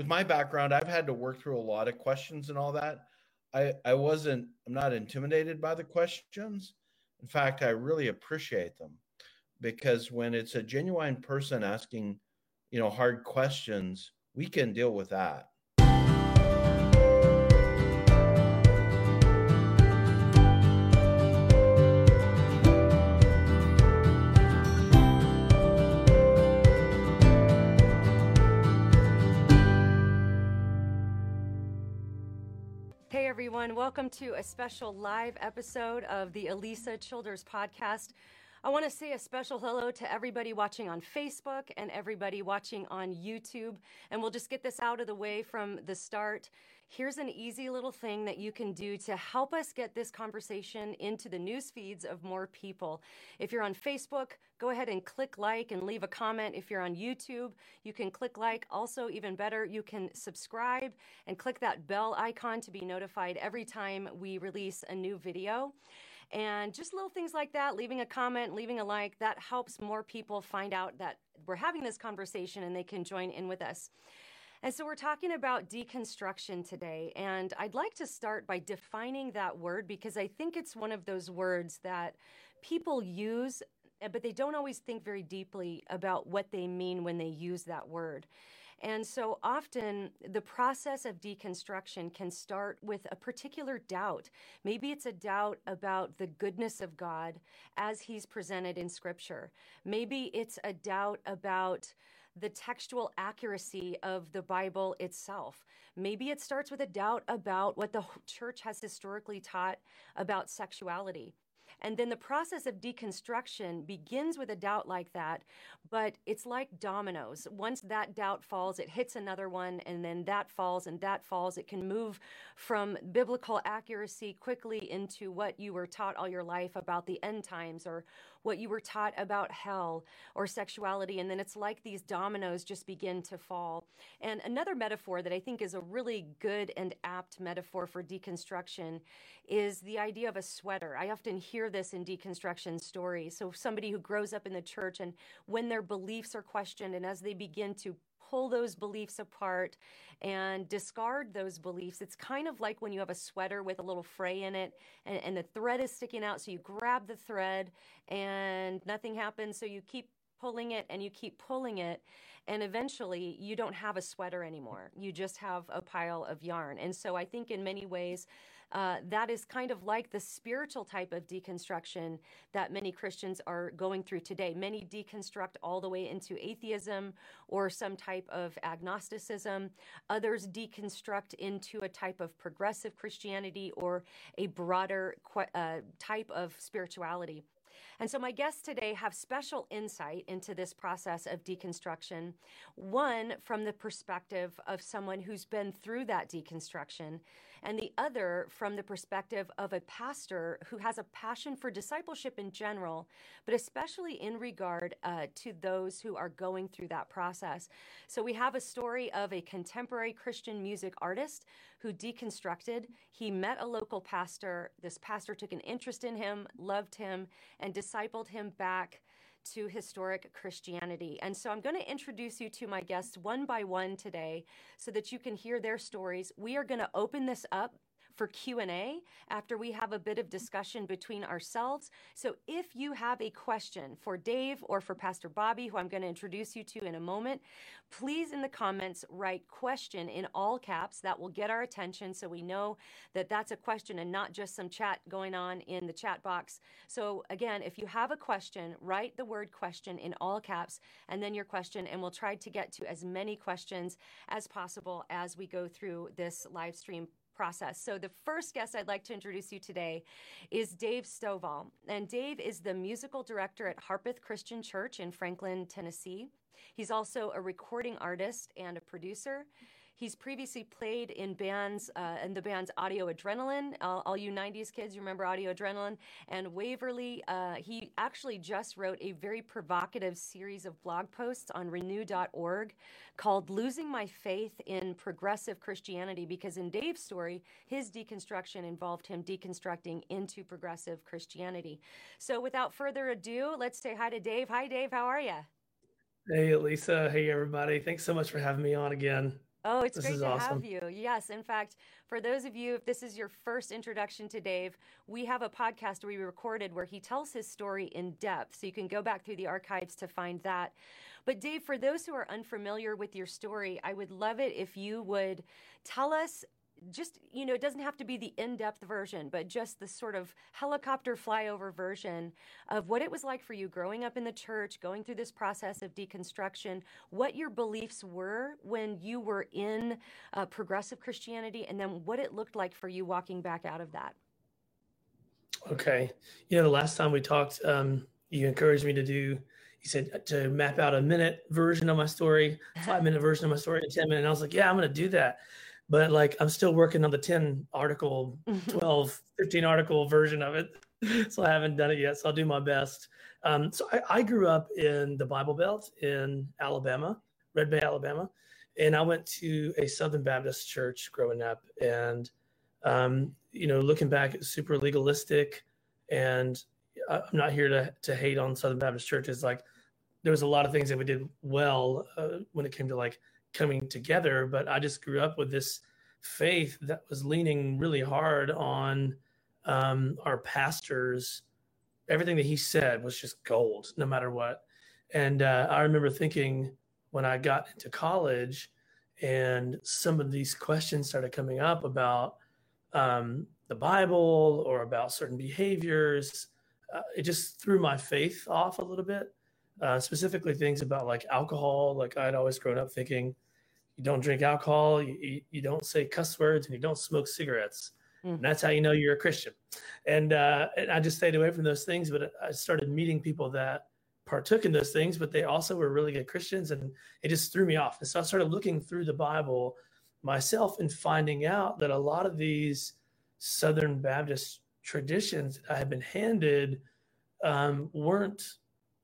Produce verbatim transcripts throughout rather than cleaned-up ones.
with my background, I've had to work through a lot of questions and all that. I, I wasn't, I'm not intimidated by the questions. In fact, I really appreciate them, because when it's a genuine person asking, you know, hard questions, we can deal with that. Hey everyone, welcome to a special live episode of the Elisa Childers podcast. I want to say a special hello to everybody watching on Facebook and everybody watching on YouTube, and we'll just get this out of the way from the start. Here's an easy little thing that you can do to help us get this conversation into the news feeds of more people. If you're on Facebook, go ahead and click like and leave a comment. If you're on YouTube, you can click like. Also, even better, you can subscribe and click that bell icon to be notified every time we release a new video. And just little things like that, leaving a comment, leaving a like, that helps more people find out that we're having this conversation and they can join in with us. And so we're talking about deconstruction today, and I'd like to start by defining that word, because I think it's one of those words that people use, but they don't always think very deeply about what they mean when they use that word. And so often the process of deconstruction can start with a particular doubt. Maybe it's a doubt about the goodness of God as he's presented in Scripture. Maybe it's a doubt about the textual accuracy of the Bible itself. Maybe it starts with a doubt about what the church has historically taught about sexuality. And then the process of deconstruction begins with a doubt like that, but it's like dominoes. Once that doubt falls, it hits another one, and then that falls, and that falls. It can move from biblical accuracy quickly into what you were taught all your life about the end times, or what you were taught about hell or sexuality. And then it's like these dominoes just begin to fall. And another metaphor that I think is a really good and apt metaphor for deconstruction is the idea of a sweater. I often hear this in deconstruction stories. So somebody who grows up in the church, and when their beliefs are questioned, and as they begin to pull those beliefs apart and discard those beliefs, it's kind of like when you have a sweater with a little fray in it, and, and the thread is sticking out. So you grab the thread and nothing happens. So you keep pulling it and you keep pulling it. And eventually you don't have a sweater anymore. You just have a pile of yarn. And so I think in many ways, Uh, that is kind of like the spiritual type of deconstruction that many Christians are going through today. Many deconstruct all the way into atheism or some type of agnosticism. Others deconstruct into a type of progressive Christianity or a broader uh, type of spirituality. And so my guests today have special insight into this process of deconstruction. One, from the perspective of someone who's been through that deconstruction, and the other from the perspective of a pastor who has a passion for discipleship in general, but especially in regard uh, to those who are going through that process. So we have a story of a contemporary Christian music artist who deconstructed. He met a local pastor. This pastor took an interest in him, loved him, and discipled him back to historic Christianity. And so I'm going to introduce you to my guests one by one today so that you can hear their stories. We are going to open this up for Q and A after we have a bit of discussion between ourselves. So if you have a question for Dave or for Pastor Bobby, who I'm going to introduce you to in a moment, please in the comments write question in all caps. That will get our attention so we know that that's a question and not just some chat going on in the chat box. So again, if you have a question, write the word question in all caps and then your question, and we'll try to get to as many questions as possible as we go through this live stream process. So the first guest I'd like to introduce you today is Dave Stovall. And Dave is the musical director at Harpeth Christian Church in Franklin, Tennessee. He's also a recording artist and a producer. He's previously played in bands, uh, in the bands Audio Adrenaline. All, all you nineties kids, you remember Audio Adrenaline? And Waverly. Uh, he actually just wrote a very provocative series of blog posts on Renew dot org called Losing My Faith in Progressive Christianity, because in Dave's story, his deconstruction involved him deconstructing into progressive Christianity. So without further ado, let's say hi to Dave. Hi, Dave. How are you? Hey, Elisa. Hey, everybody. Thanks so much for having me on again. Oh, it's this great to awesome. have you. Yes. In fact, for those of you, if this is your first introduction to Dave, we have a podcast we recorded where he tells his story in depth. So you can go back through the archives to find that. But Dave, for those who are unfamiliar with your story, I would love it if you would tell us just, you know, it doesn't have to be the in-depth version, but just the sort of helicopter flyover version of what it was like for you growing up in the church, going through this process of deconstruction, what your beliefs were when you were in uh, progressive Christianity, and then what it looked like for you walking back out of that. Okay. You know, the last time we talked, um, you encouraged me to do, you said to map out a minute version of my story, five minute version of my story, and ten minute. And I was like, yeah, I'm going to do that. But like, I'm still working on the ten article, twelve, fifteen article version of it. So I haven't done it yet. So I'll do my best. Um, so I, I grew up in the Bible Belt in Alabama, Red Bay, Alabama. And I went to a Southern Baptist church growing up. And, um, you know, looking back, it's super legalistic. And I'm not here to, to hate on Southern Baptist churches. Like, there was a lot of things that we did well uh, when it came to like coming together, but I just grew up with this faith that was leaning really hard on um, our pastors. Everything that he said was just gold, no matter what. And uh, I remember thinking when I got into college and some of these questions started coming up about um, the Bible or about certain behaviors, uh, it just threw my faith off a little bit. Uh, specifically things about like alcohol. Like, I'd always grown up thinking you don't drink alcohol, you, you, you don't say cuss words, and you don't smoke cigarettes. Mm. And that's how you know you're a Christian. And, uh, and I just stayed away from those things, but I started meeting people that partook in those things, but they also were really good Christians, and it just threw me off. And so I started looking through the Bible myself and finding out that a lot of these Southern Baptist traditions that I had been handed um, weren't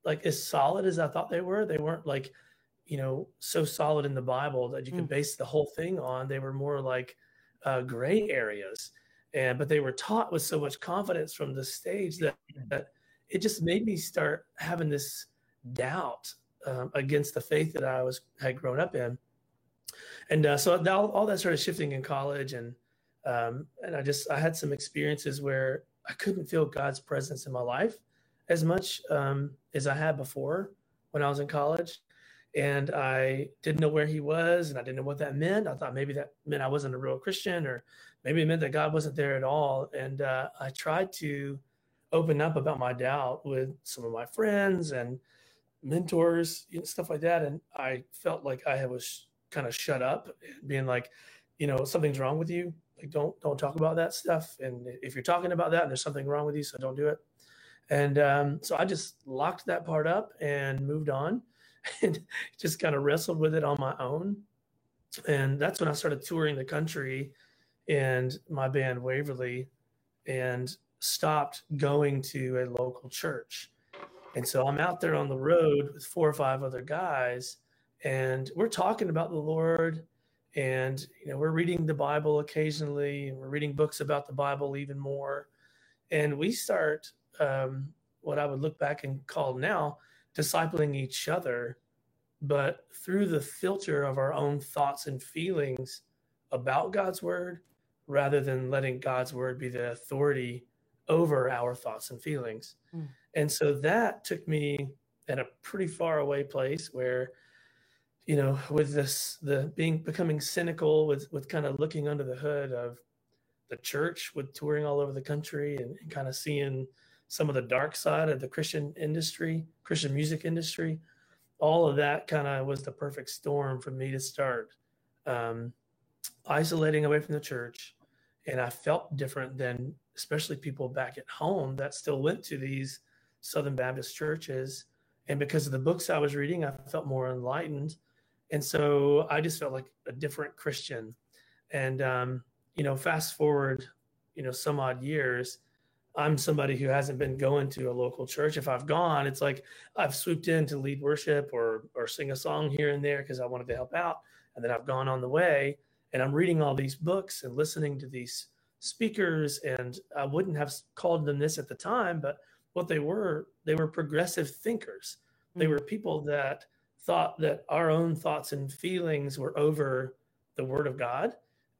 like as solid as I thought they were. They weren't like, you know, so solid in the Bible that you could mm. base the whole thing on. They were more like uh, gray areas. And, but they were taught with so much confidence from the stage that, that it just made me start having this doubt um, against the faith that I was, had grown up in. And uh, so that, all that started shifting in college. And, um, and I just, I had some experiences where I couldn't feel God's presence in my life as much um, as I had before when I was in college. And I didn't know where he was, and I didn't know what that meant. I thought maybe that meant I wasn't a real Christian, or maybe it meant that God wasn't there at all. And uh, I tried to open up about my doubt with some of my friends and mentors, you know, stuff like that. And I felt like I was kind of shut up, being like, you know, something's wrong with you. Like, don't, don't talk about that stuff. And if you're talking about that and there's something wrong with you, so don't do it. And um, so I just locked that part up and moved on and just kind of wrestled with it on my own. And that's when I started touring the country and my band Waverly, and stopped going to a local church. And so I'm out there on the road with four or five other guys, and we're talking about the Lord, and, you know, we're reading the Bible occasionally, and we're reading books about the Bible even more. And we start Um, what I would look back and call now discipling each other, but through the filter of our own thoughts and feelings about God's word, rather than letting God's word be the authority over our thoughts and feelings. Mm. And so that took me at a pretty far away place where, you know, with this, the being, becoming cynical with, with kind of looking under the hood of the church, with touring all over the country and, and kind of seeing some of the dark side of the Christian industry, Christian music industry, all of that kind of was the perfect storm for me to start um, isolating away from the church. And I felt different than especially people back at home that still went to these Southern Baptist churches. And because of the books I was reading, I felt more enlightened. And so I just felt like a different Christian. And, um, you know, fast forward, you know, some odd years, I'm somebody who hasn't been going to a local church. If I've gone, it's like I've swooped in to lead worship or or sing a song here and there because I wanted to help out. And then I've gone on the way, and I'm reading all these books and listening to these speakers. And I wouldn't have called them this at the time, but what they were, they were progressive thinkers. They were people that thought that our own thoughts and feelings were over the Word of God.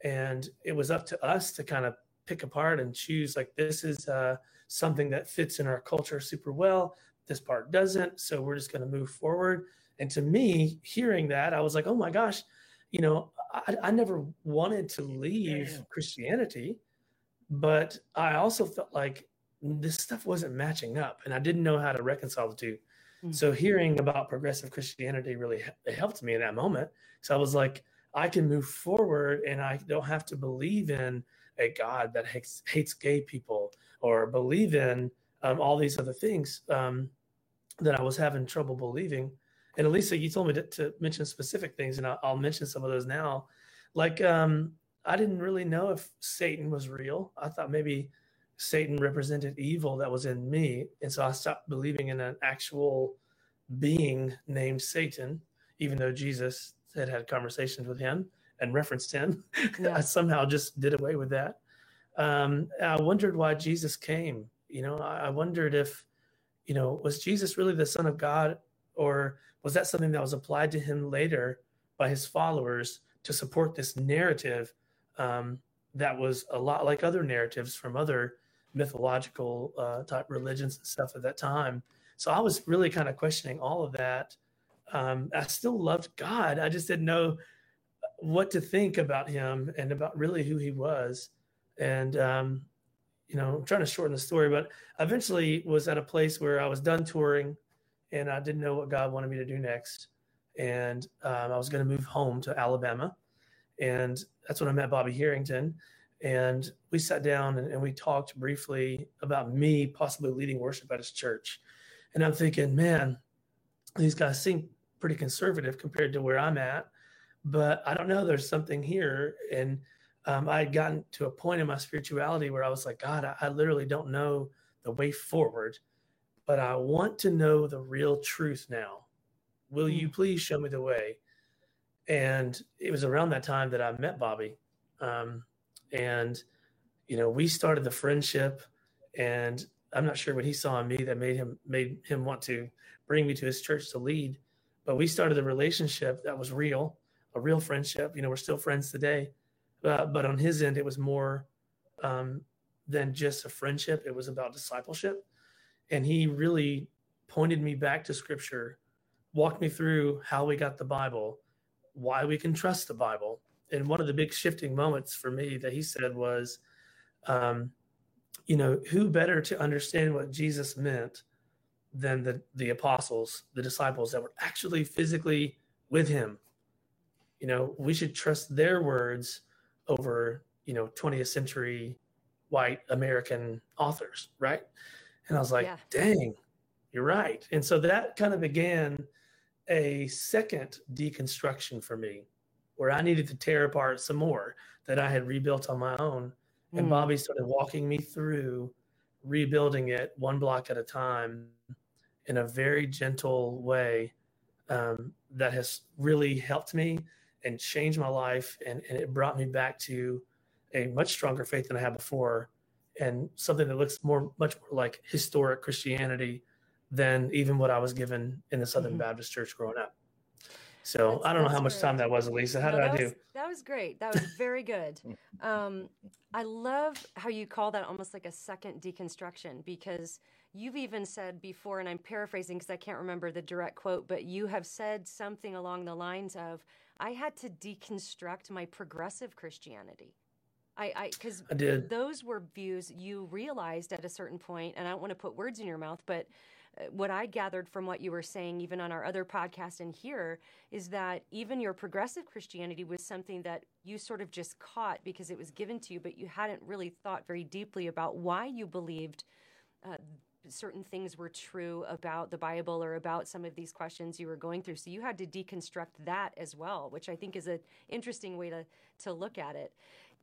And it was up to us to kind of pick apart and choose, like, this is uh, something that fits in our culture super well. This part doesn't. So we're just going to move forward. And to me, hearing that, I was like, oh my gosh, you know, I, I never wanted to leave Damn. Christianity, but I also felt like this stuff wasn't matching up and I didn't know how to reconcile the two. Mm-hmm. So hearing about progressive Christianity really it helped me in that moment. So I was like, I can move forward and I don't have to believe in a God that hates, hates gay people or believe in um, all these other things um, that I was having trouble believing. And Elisa, you told me to, to mention specific things, and I'll, I'll mention some of those now. Like, um, I didn't really know if Satan was real. I thought maybe Satan represented evil that was in me. And so I stopped believing in an actual being named Satan, even though Jesus had had conversations with him and referenced him. Yeah. I somehow just did away with that. Um, I wondered why Jesus came. You know, I, I wondered if, you know, was Jesus really the Son of God, or was that something that was applied to him later by his followers to support this narrative um, that was a lot like other narratives from other mythological uh, type religions and stuff at that time? So I was really kind of questioning all of that. Um, I still loved God. I just didn't know what to think about him and about really who he was. And, um, you know, I'm trying to shorten the story, but I eventually was at a place where I was done touring and I didn't know what God wanted me to do next. And um, I was going to move home to Alabama. And that's when I met Bobby Harrington. And we sat down and, and we talked briefly about me possibly leading worship at his church. And I'm thinking, man, these guys seem pretty conservative compared to where I'm at. But I don't know, there's something here. And um, I had gotten to a point in my spirituality where I was like, God, I, I literally don't know the way forward, but I want to know the real truth now. Will you please show me the way? And it was around that time that I met Bobby. Um, and, you know, we started the friendship, and I'm not sure what he saw in me that made him made him want to bring me to his church to lead. But we started a relationship that was real, a real friendship. You know, we're still friends today. Uh, but on his end, it was more um, than just a friendship. It was about discipleship. And he really pointed me back to Scripture, walked me through how we got the Bible, why we can trust the Bible. And one of the big shifting moments for me that he said was, um, you know, who better to understand what Jesus meant than the, the apostles, the disciples that were actually physically with him? You know, we should trust their words over, you know, twentieth century white American authors, right? And I was like, yeah. dang, you're right. And so that kind of began a second deconstruction for me, where I needed to tear apart some more that I had rebuilt on my own. Mm. And Bobby started walking me through rebuilding it one block at a time in a very gentle way um, that has really helped me and changed my life. And, and it brought me back to a much stronger faith than I had before, and something that looks more, much more like historic Christianity than even what I was given in the Southern mm-hmm. Baptist Church growing up. So that's, I don't know how much great. time that was, Elisa. How no, did I do? Was, that was great. That was very good. um, I love how you call that almost like a second deconstruction, because you've even said before, and I'm paraphrasing because I can't remember the direct quote, but you have said something along the lines of, I had to deconstruct my progressive Christianity. I because those were views you realized at a certain point, and I don't want to put words in your mouth, but what I gathered from what you were saying, even on our other podcast and here, is that even your progressive Christianity was something that you sort of just caught because it was given to you, but you hadn't really thought very deeply about why you believed uh, certain things were true about the Bible or about some of these questions you were going through. So you had to deconstruct that as well, which I think is an interesting way to, to look at it.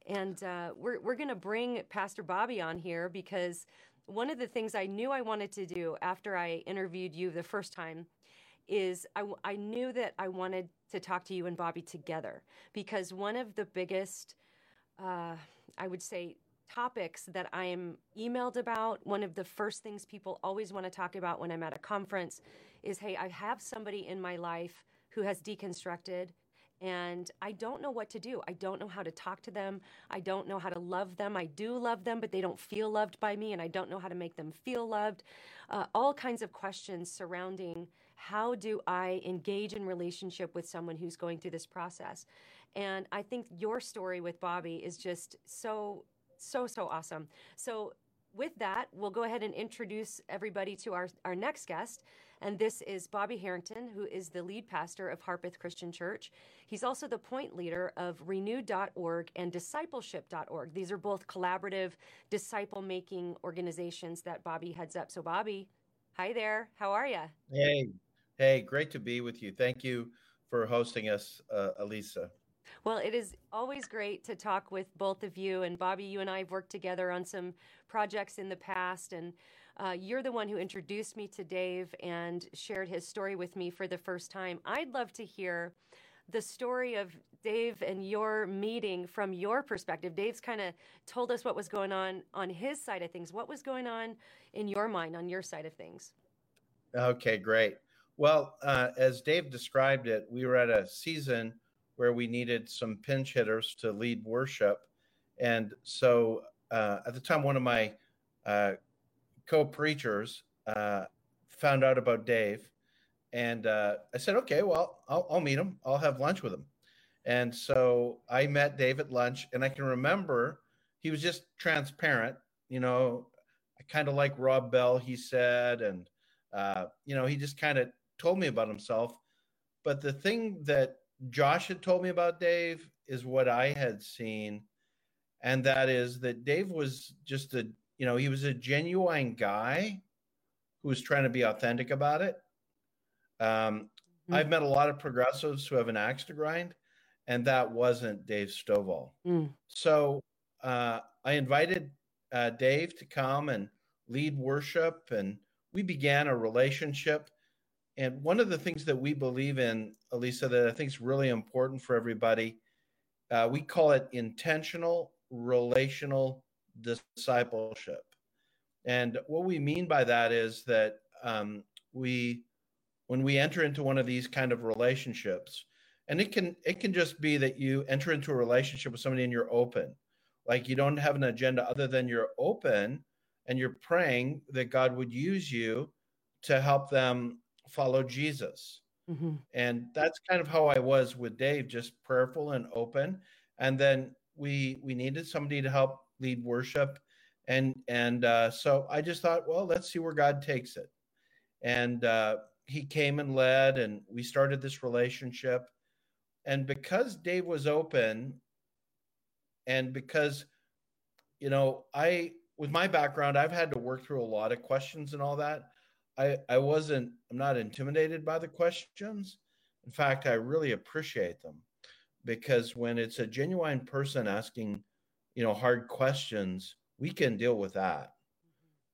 And uh, we're we're going to bring Pastor Bobby on here, because one of the things I knew I wanted to do after I interviewed you the first time is I, I knew that I wanted to talk to you and Bobby together, because one of the biggest, uh, I would say, topics that I am emailed about, one of the first things people always want to talk about when I'm at a conference is, hey, I have somebody in my life who has deconstructed and I don't know what to do. I don't know how to talk to them. I don't know how to love them. I do love them, but they don't feel loved by me, and I don't know how to make them feel loved. Uh, all kinds of questions surrounding how do I engage in relationship with someone who's going through this process. And I think your story with Bobby is just so, so, so awesome. So with that, we'll go ahead and introduce everybody to our, our next guest. And this is Bobby Harrington, who is the lead pastor of Harpeth Christian Church. He's also the point leader of Renew dot org and Discipleship dot org. These are both collaborative, disciple-making organizations that Bobby heads up. So Bobby, hi there. How are you? Hey. Hey, great to be with you. Thank you for hosting us, uh, Elisa. Well, it is always great to talk with both of you. And Bobby, you and I have worked together on some projects in the past. And uh, you're the one who introduced me to Dave and shared his story with me for the first time. I'd love to hear the story of Dave and your meeting from your perspective. Dave's kind of told us what was going on on his side of things. What was going on in your mind on your side of things? Okay, great. Well, uh, as Dave described it, we were at a season where we needed some pinch hitters to lead worship. And so uh, at the time, one of my uh, co-preachers uh, found out about Dave. And uh, I said, okay, well, I'll, I'll meet him. I'll have lunch with him. And so I met Dave at lunch. And I can remember he was just transparent. You know, I kind of like Rob Bell, he said. And, uh, you know, he just kind of told me about himself. But the thing that Josh had told me about Dave is what I had seen. And that is that Dave was just a, you know, he was a genuine guy who was trying to be authentic about it. Um, mm-hmm. I've met a lot of progressives who have an axe to grind, and that wasn't Dave Stovall. Mm. So uh, I invited uh, Dave to come and lead worship, and we began a relationship. And one of the things that we believe in, Elisa, that I think is really important for everybody, uh, we call it intentional relational discipleship. And what we mean by that is that um, we, when we enter into one of these kind of relationships, and it can it can just be that you enter into a relationship with somebody and you're open, like you don't have an agenda other than you're open, and you're praying that God would use you to help them follow Jesus. Mm-hmm. And that's kind of how I was with Dave, just prayerful and open. And then we we needed somebody to help lead worship. And and uh, so I just thought, well, let's see where God takes it. And uh, he came and led, and we started this relationship. And because Dave was open, and because, you know, I, with my background, I've had to work through a lot of questions and all that. I, I wasn't, I'm not intimidated by the questions. In fact, I really appreciate them, because when it's a genuine person asking, you know, hard questions, we can deal with that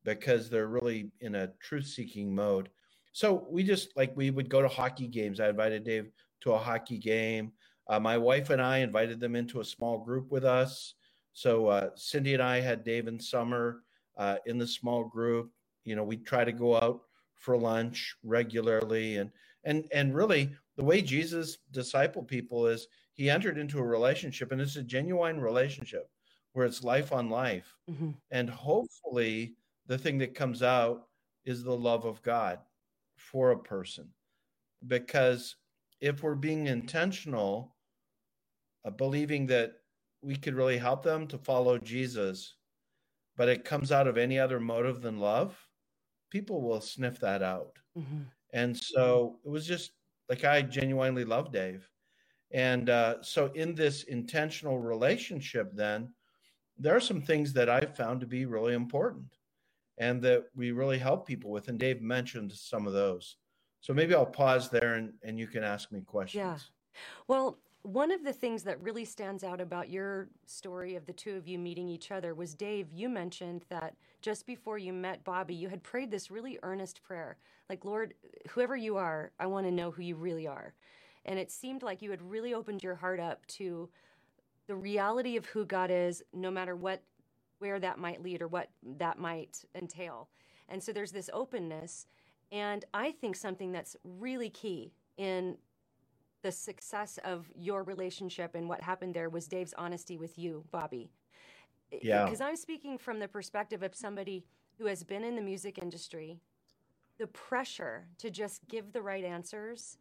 because they're really in a truth-seeking mode. So we just, like, we would go to hockey games. I invited Dave to a hockey game. Uh, my wife and I invited them into a small group with us. So uh, Cindy and I had Dave and Summer uh, in the small group. You know, we try to go out for lunch regularly. And, and, and really the way Jesus discipled people is he entered into a relationship, and it's a genuine relationship where it's life on life. Mm-hmm. And hopefully the thing that comes out is the love of God for a person, because if we're being intentional, uh, believing that we could really help them to follow Jesus, but it comes out of any other motive than love, people will sniff that out. Mm-hmm. And so it was just like, I genuinely love Dave. And uh, so in this intentional relationship, then there are some things that I've found to be really important and that we really help people with. And Dave mentioned some of those. So maybe I'll pause there and, and you can ask me questions. Yeah. Well, one of the things that really stands out about your story of the two of you meeting each other was, Dave, you mentioned that just before you met Bobby, you had prayed this really earnest prayer. Like, Lord, whoever you are, I want to know who you really are. And it seemed like you had really opened your heart up to the reality of who God is, no matter what, where that might lead or what that might entail. And so there's this openness. And I think something that's really key in the success of your relationship and what happened there was Dave's honesty with you, Bobby. Yeah. Because I'm speaking from the perspective of somebody who has been in the music industry, the pressure to just give the right answers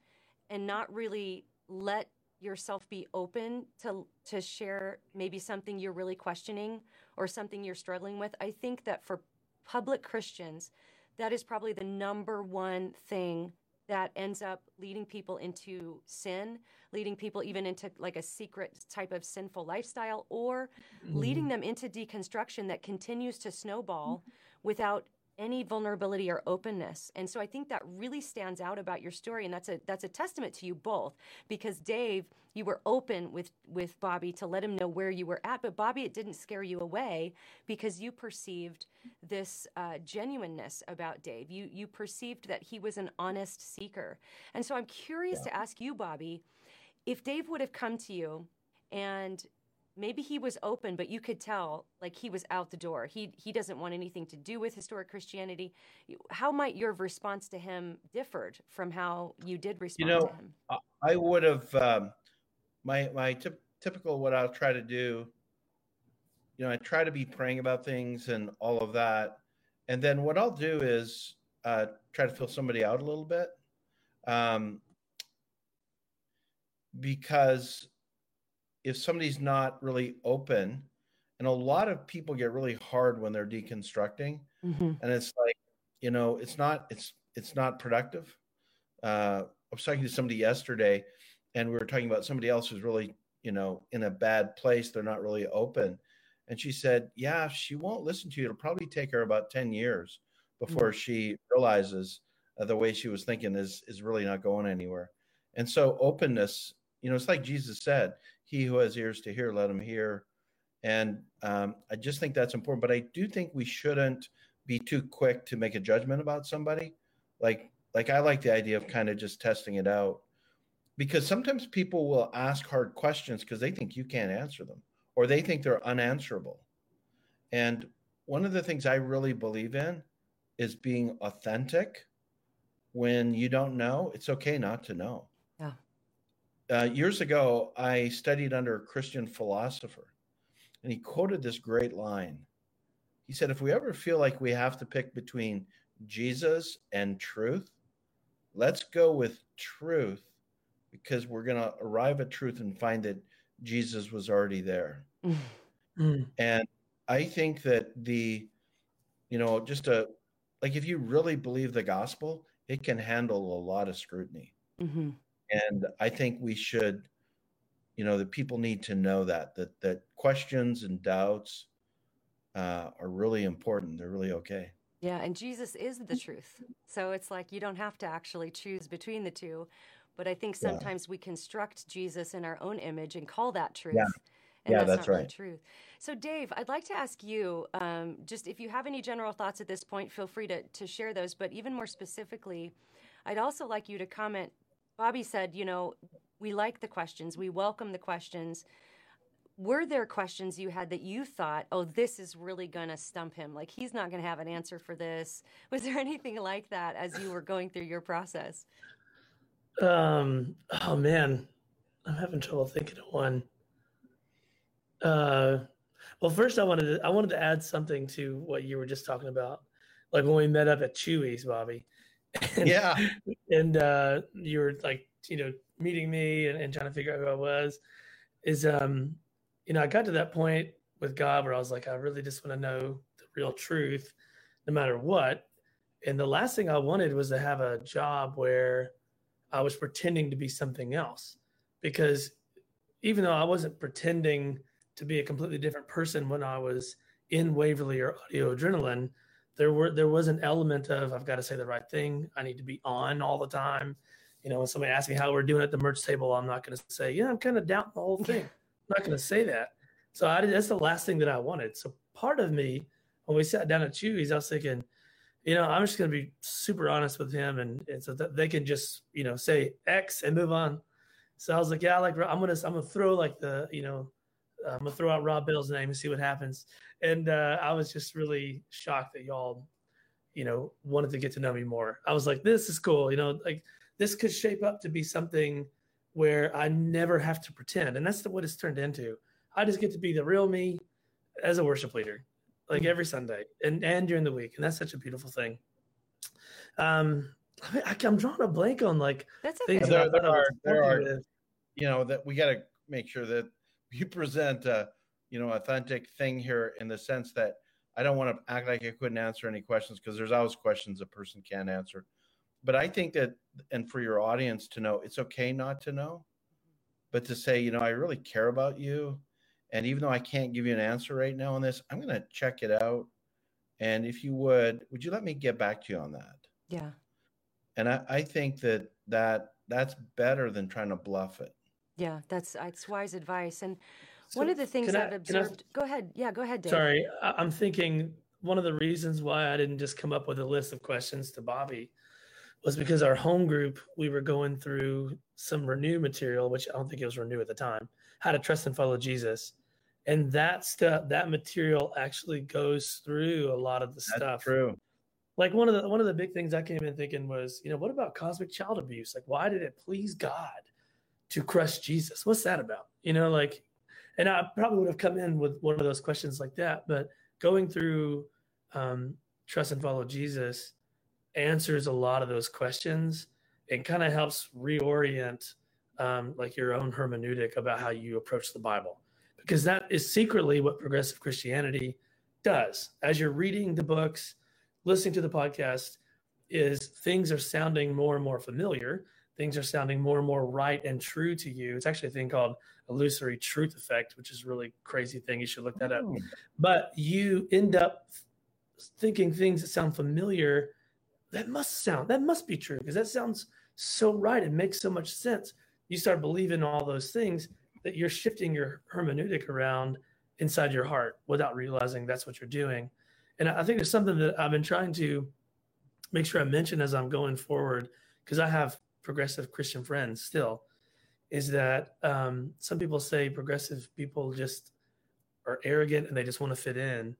and not really let yourself be open to to share maybe something you're really questioning or something you're struggling with. I think that for public Christians, that is probably the number one thing that ends up leading people into sin, leading people even into like a secret type of sinful lifestyle, or mm-hmm. leading them into deconstruction that continues to snowball without any vulnerability or openness. And so I think that really stands out about your story, and that's a that's a testament to you both, because Dave, you were open with, with Bobby to let him know where you were at, but Bobby, it didn't scare you away because you perceived this uh, genuineness about Dave. You you perceived that he was an honest seeker. And so I'm curious yeah. to ask you, Bobby, if Dave would have come to you and maybe he was open, but you could tell, like, he was out the door. He he doesn't want anything to do with historic Christianity. How might your response to him differed from how you did respond you know, to him? I would have, um, my my tip, typical what I'll try to do, you know, I try to be praying about things and all of that. And then what I'll do is uh, try to fill somebody out a little bit. Um, because... if somebody's not really open, and a lot of people get really hard when they're deconstructing, mm-hmm. and it's like, you know, it's not, it's, it's not productive. Uh, I was talking to somebody yesterday, and we were talking about somebody else who's really, you know, in a bad place. They're not really open. And she said, yeah, if she won't listen to you, it'll probably take her about ten years before mm-hmm. she realizes uh, the way she was thinking is, is really not going anywhere. And so openness, you know, it's like Jesus said, he who has ears to hear, let him hear. And um, I just think that's important. But I do think we shouldn't be too quick to make a judgment about somebody. Like, like I like the idea of kind of just testing it out, because sometimes people will ask hard questions because they think you can't answer them, or they think they're unanswerable. And one of the things I really believe in is being authentic. When you don't know, it's okay not to know. Yeah. Uh, years ago, I studied under a Christian philosopher, and he quoted this great line. He said, if we ever feel like we have to pick between Jesus and truth, let's go with truth, because we're going to arrive at truth and find that Jesus was already there. Mm-hmm. And I think that the, you know, just a, like if you really believe the gospel, it can handle a lot of scrutiny. Mm-hmm. And I think we should, you know, the people need to know that, that, that questions and doubts uh, are really important. They're really okay. Yeah. And Jesus is the truth. So it's like, you don't have to actually choose between the two, but I think sometimes yeah. we construct Jesus in our own image and call that truth. Yeah. And yeah, that's, that's not right. The truth. So Dave, I'd like to ask you, um, just if you have any general thoughts at this point, feel free to, to share those, but even more specifically, I'd also like you to comment. Bobby said, you know, we like the questions. We welcome the questions. Were there questions you had that you thought, oh, this is really going to stump him? Like, he's not going to have an answer for this. Was there anything like that as you were going through your process? Um, oh, man, I'm having trouble thinking of one. Uh, well, first I wanted to, I wanted to add something to what you were just talking about. Like when we met up at Chewy's, Bobby. And, yeah. And uh, you were like, you know, meeting me and, and trying to figure out who I was is, um, you know, I got to that point with God where I was like, I really just want to know the real truth no matter what. And the last thing I wanted was to have a job where I was pretending to be something else, because even though I wasn't pretending to be a completely different person when I was in Waverly or Audio Adrenaline, There were there was an element of, I've got to say the right thing. I need to be on all the time. You know, when somebody asks me how we're doing at the merch table, I'm not going to say, yeah, I'm kind of doubting the whole thing. I'm not going to say that. So I did, that's the last thing that I wanted. So part of me, when we sat down at Chewy's, I was thinking, you know, I'm just going to be super honest with him. And, and so that they can just, you know, say X and move on. So I was like, yeah, I like I'm going to I'm going to throw like the, you know, I'm going to throw out Rob Bell's name and see what happens. And uh, I was just really shocked that y'all, you know, wanted to get to know me more. I was like, this is cool. You know, like this could shape up to be something where I never have to pretend. And that's what it's turned into. I just get to be the real me as a worship leader, like every Sunday and, and during the week. And that's such a beautiful thing. Um, I, I'm drawing a blank on like that's okay. things there, that there are, there are you know, that we got to make sure that we present a, you know, authentic thing here in the sense that I don't want to act like I couldn't answer any questions because there's always questions a person can't answer. But I think that, and for your audience to know, it's okay not to know, but to say, you know, I really care about you. And even though I can't give you an answer right now on this, I'm going to check it out. And if you would, would you let me get back to you on that? Yeah. And I, I think that, that that's better than trying to bluff it. Yeah, that's, that's wise advice. And so one of the things I've I, observed, I, go ahead. Yeah, go ahead, Dave. Sorry, I'm thinking one of the reasons why I didn't just come up with a list of questions to Bobby was because our home group, we were going through some Renew material, which I don't think it was Renew at the time, How to Trust and Follow Jesus. And that stuff, that material actually goes through a lot of the That's stuff. True. Like one of the, one of the big things I came in thinking was, you know, what about cosmic child abuse? Like, why did it please God to crush Jesus? What's that about? You know, like, and I probably would have come in with one of those questions like that, but going through um, Trust and Follow Jesus answers a lot of those questions and kind of helps reorient um, like your own hermeneutic about how you approach the Bible, because that is secretly what progressive Christianity does. As you're reading the books, listening to the podcast, is things are sounding more and more familiar. Things are sounding more and more right and true to you. It's actually a thing called illusory truth effect, which is a really crazy thing. You should look that up. But you end up thinking things that sound familiar. That must sound, that must be true because that sounds so right. It makes so much sense. You start believing all those things that you're shifting your hermeneutic around inside your heart without realizing that's what you're doing. And I think there's something that I've been trying to make sure I mention as I'm going forward, because I have progressive Christian friends still, is that um, some people say progressive people just are arrogant and they just want to fit in.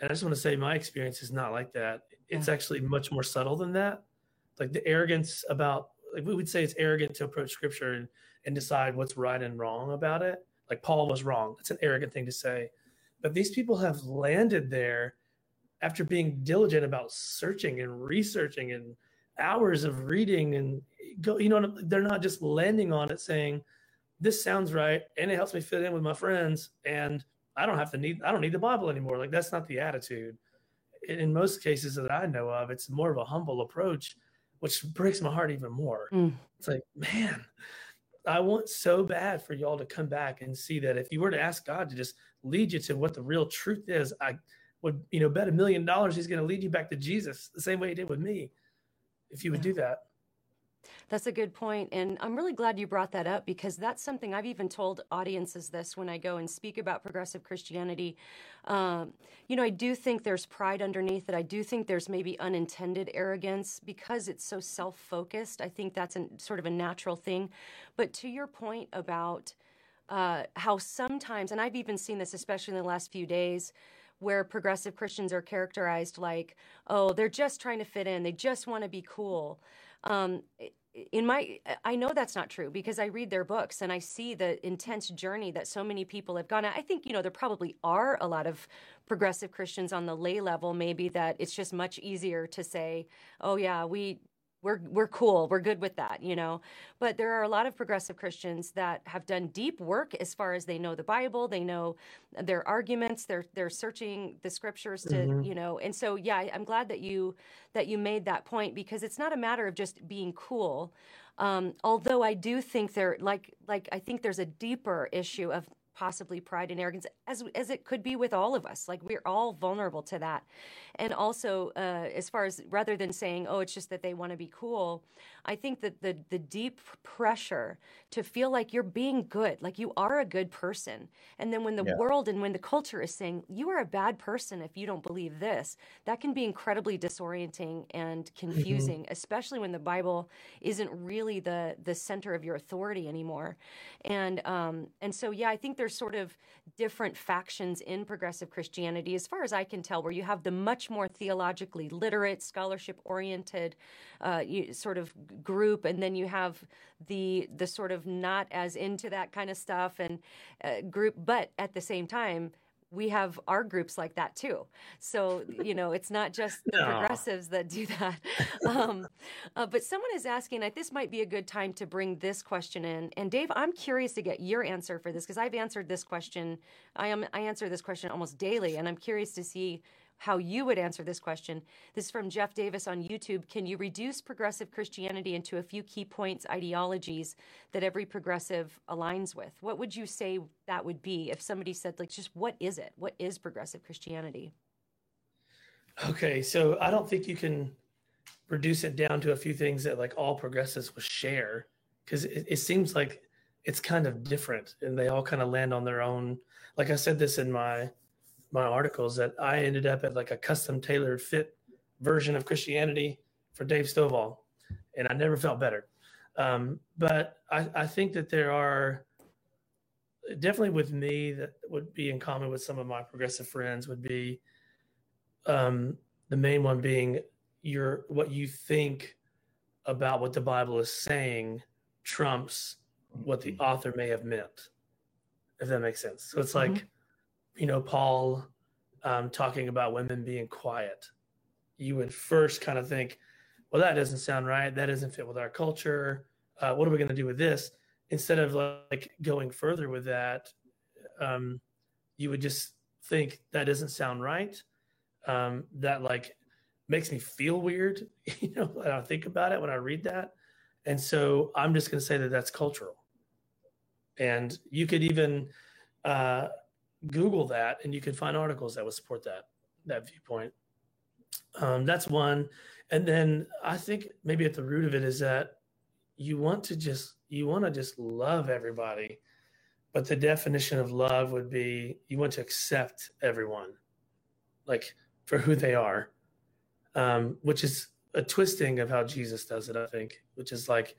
And I just want to say my experience is not like that. It's actually much more subtle than that. Like the arrogance about, like we would say it's arrogant to approach scripture and, and decide what's right and wrong about it. Like Paul was wrong. It's an arrogant thing to say. But these people have landed there after being diligent about searching and researching and hours of reading and go, you know, they're not just landing on it saying, this sounds right. And it helps me fit in with my friends. And I don't have to need, I don't need the Bible anymore. Like that's not the attitude. In most cases that I know of, it's more of a humble approach, which breaks my heart even more. Mm. It's like, man, I want so bad for y'all to come back and see that if you were to ask God to just lead you to what the real truth is, I would, you know, bet a million dollars he's going to lead you back to Jesus the same way he did with me, if you would yeah. do that. That's a good point. And I'm really glad you brought that up, because that's something I've even told audiences this when I go and speak about progressive Christianity. Um, you know, I do think there's pride underneath it. I do think there's maybe unintended arrogance because it's so self-focused. I think that's a, sort of a natural thing. But to your point about uh, how sometimes, and I've even seen this, especially in the last few days, where progressive Christians are characterized like, oh, they're just trying to fit in. They just want to be cool. Um, in my, I know that's not true because I read their books and I see the intense journey that so many people have gone on. I think, you know, there probably are a lot of progressive Christians on the lay level, maybe, that it's just much easier to say, oh yeah, we, we're, we're cool. We're good with that, you know, but there are a lot of progressive Christians that have done deep work as far as they know the Bible, they know their arguments, they're, they're searching the scriptures to, mm-hmm. you know, and so, yeah, I'm glad that you, that you made that point, because it's not a matter of just being cool. Um, although I do think there, like, like, I think there's a deeper issue of possibly pride and arrogance, as as it could be with all of us. Like, we're all vulnerable to that. And also, uh, as far as rather than saying, oh, it's just that they want to be cool, I think that the the deep pressure to feel like you're being good, like you are a good person. And then when the yeah. world and when the culture is saying, you are a bad person if you don't believe this, that can be incredibly disorienting and confusing, mm-hmm. especially when the Bible isn't really the the center of your authority anymore. And um, and so, yeah, I think there's other sort of different factions in progressive Christianity, as far as I can tell, where you have the much more theologically literate, scholarship-oriented uh, you, sort of group, and then you have the the sort of not as into that kind of stuff and uh, group. But at the same time, we have our groups like that too. So, you know, it's not just the no. progressives that do that. Um, uh, but someone is asking, I, this might be a good time to bring this question in. And Dave, I'm curious to get your answer for this, because I've answered this question. I am I answer this question almost daily, and I'm curious to see how you would answer this question. This is from Jeff Davis on YouTube. Can you reduce progressive Christianity into a few key points, ideologies that every progressive aligns with? What would you say that would be if somebody said, like, just what is it? What is progressive Christianity? Okay, so I don't think you can reduce it down to a few things that, like, all progressives will share, because it, it seems like it's kind of different, and they all kind of land on their own. Like I said this in my... my articles, that I ended up at like a custom tailored fit version of Christianity for Dave Stovall, and I never felt better. Um, but I, I think that there are definitely with me that would be in common with some of my progressive friends would be um, the main one being your, what you think about what the Bible is saying trumps what the author may have meant, if that makes sense. So it's like, mm-hmm. you know, Paul um, talking about women being quiet, you would first kind of think, well, that doesn't sound right. That doesn't fit with our culture. Uh, what are we going to do with this? Instead of like going further with that, um, you would just think that doesn't sound right. Um, that like makes me feel weird, you know, when I think about it, when I read that. And so I'm just going to say that that's cultural. And you could even, uh, Google that, and you can find articles that would support that that viewpoint. Um, that's one. And then I think maybe at the root of it is that you want to just you want to just love everybody, but the definition of love would be you want to accept everyone, like for who they are, um, which is a twisting of how Jesus does it, I think, which is like,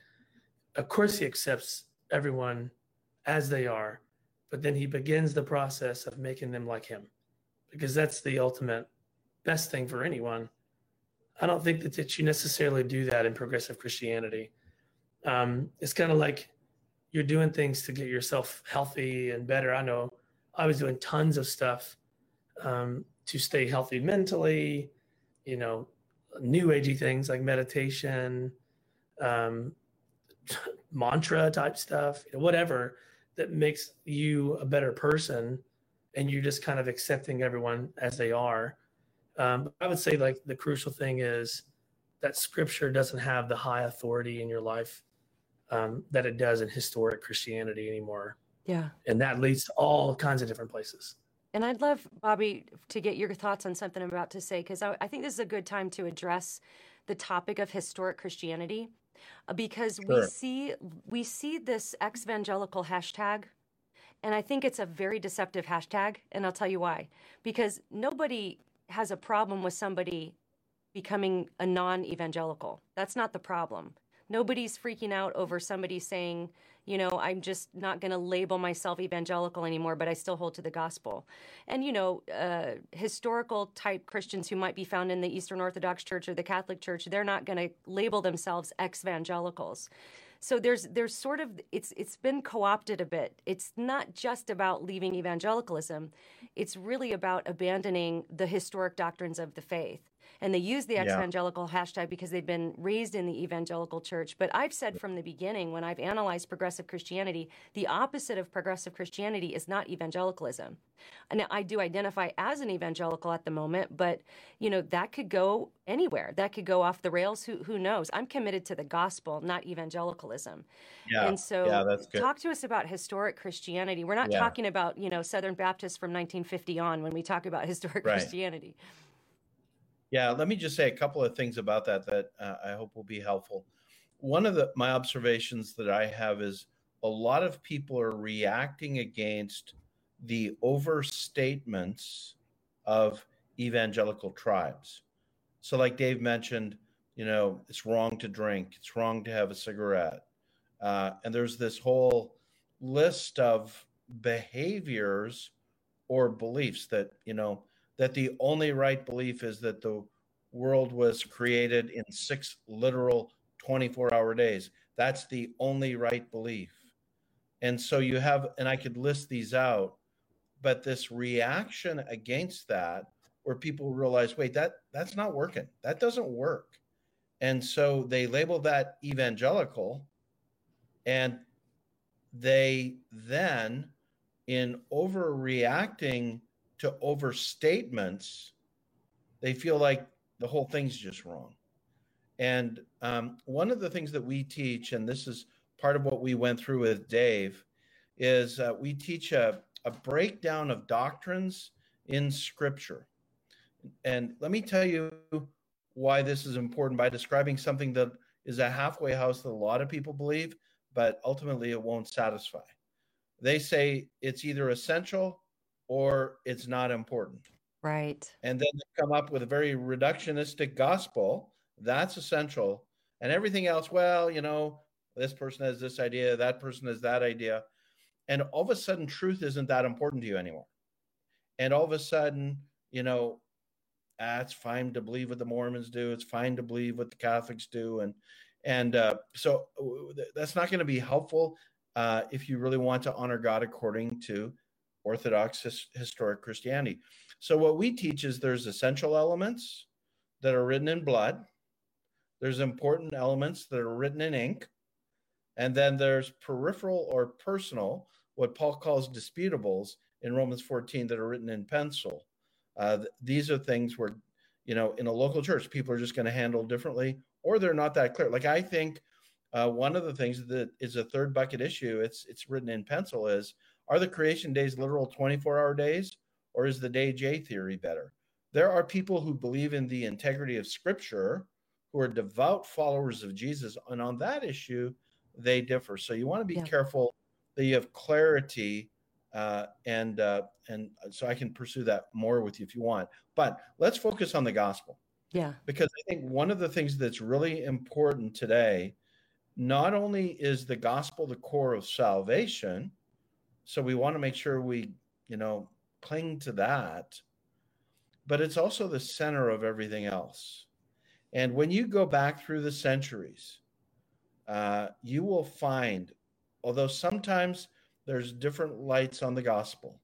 of course he accepts everyone as they are, but then he begins the process of making them like him, because that's the ultimate best thing for anyone. I don't think that, that you necessarily do that in progressive Christianity. Um, it's kind of like you're doing things to get yourself healthy and better. I know I was doing tons of stuff um, to stay healthy mentally, you know, new agey things like meditation, um, mantra type stuff, you know, whatever, that makes you a better person, and you're just kind of accepting everyone as they are. Um, I would say like the crucial thing is that scripture doesn't have the high authority in your life um, that it does in historic Christianity anymore. Yeah. And that leads to all kinds of different places. And I'd love, Bobby, to get your thoughts on something I'm about to say, because I, I think this is a good time to address the topic of historic Christianity. Because sure. we see we see this ex-evangelical hashtag, and I think it's a very deceptive hashtag, and I'll tell you why. Because nobody has a problem with somebody becoming a non-evangelical. That's not the problem. Nobody's freaking out over somebody saying, you know, I'm just not going to label myself evangelical anymore, but I still hold to the gospel. And, you know, uh, historical type Christians who might be found in the Eastern Orthodox Church or the Catholic Church, they're not going to label themselves ex-evangelicals. So there's there's sort of, it's it's been co-opted a bit. It's not just about leaving evangelicalism. It's really about abandoning the historic doctrines of the faith. And they use the ex-evangelical yeah. hashtag because they've been raised in the evangelical church. But I've said from the beginning, when I've analyzed progressive Christianity, the opposite of progressive Christianity is not evangelicalism. And I do identify as an evangelical at the moment, but, you know, that could go anywhere. That could go off the rails. Who who knows? I'm committed to the gospel, not evangelicalism. Yeah. And so yeah, that's good. Talk to us about historic Christianity. We're not yeah. talking about, you know, Southern Baptists from nineteen fifty on when we talk about historic right. Christianity. Yeah, let me just say a couple of things about that that uh, I hope will be helpful. One of the, my observations that I have is a lot of people are reacting against the overstatements of evangelical tribes. So like Dave mentioned, you know, it's wrong to drink, it's wrong to have a cigarette. Uh, and there's this whole list of behaviors or beliefs that, you know, that the only right belief is that the world was created in six literal twenty-four hour days. That's the only right belief. And so you have, and I could list these out, but this reaction against that, where people realize, wait, that that's not working. That doesn't work. And so they label that evangelical, and they then, in overreacting to overstatements, they feel like the whole thing's just wrong. And um, one of the things that we teach, and this is part of what we went through with Dave, is uh, we teach a, a breakdown of doctrines in Scripture. And let me tell you why this is important by describing something that is a halfway house that a lot of people believe, but ultimately it won't satisfy. They say it's either essential or it's not important. Right. And then they come up with a very reductionistic gospel. That's essential. And everything else, well, you know, this person has this idea, that person has that idea. And all of a sudden, truth isn't that important to you anymore. And all of a sudden, you know, ah, it's fine to believe what the Mormons do. It's fine to believe what the Catholics do. And and uh, so that's not going to be helpful uh, if you really want to honor God according to Orthodox his, historic Christianity. So what we teach is there's essential elements that are written in blood. There's important elements that are written in ink. And then there's peripheral or personal, what Paul calls disputables in Romans fourteen, that are written in pencil. Uh, th- these are things where, you know, in a local church, people are just going to handle differently, or they're not that clear. Like I think uh, one of the things that is a third bucket issue, it's it's written in pencil, is, are the creation days literal twenty-four hour days, or is the day J theory better? There are people who believe in the integrity of Scripture, who are devout followers of Jesus, and on that issue, they differ. So you want to be yeah. careful that you have clarity, uh, and uh, and so I can pursue that more with you if you want. But let's focus on the gospel. Yeah. Because I think one of the things that's really important today, not only is the gospel the core of salvation, so we want to make sure we, you know, cling to that, but it's also the center of everything else. And when you go back through the centuries, Uh, you will find, although sometimes there's different lights on the gospel,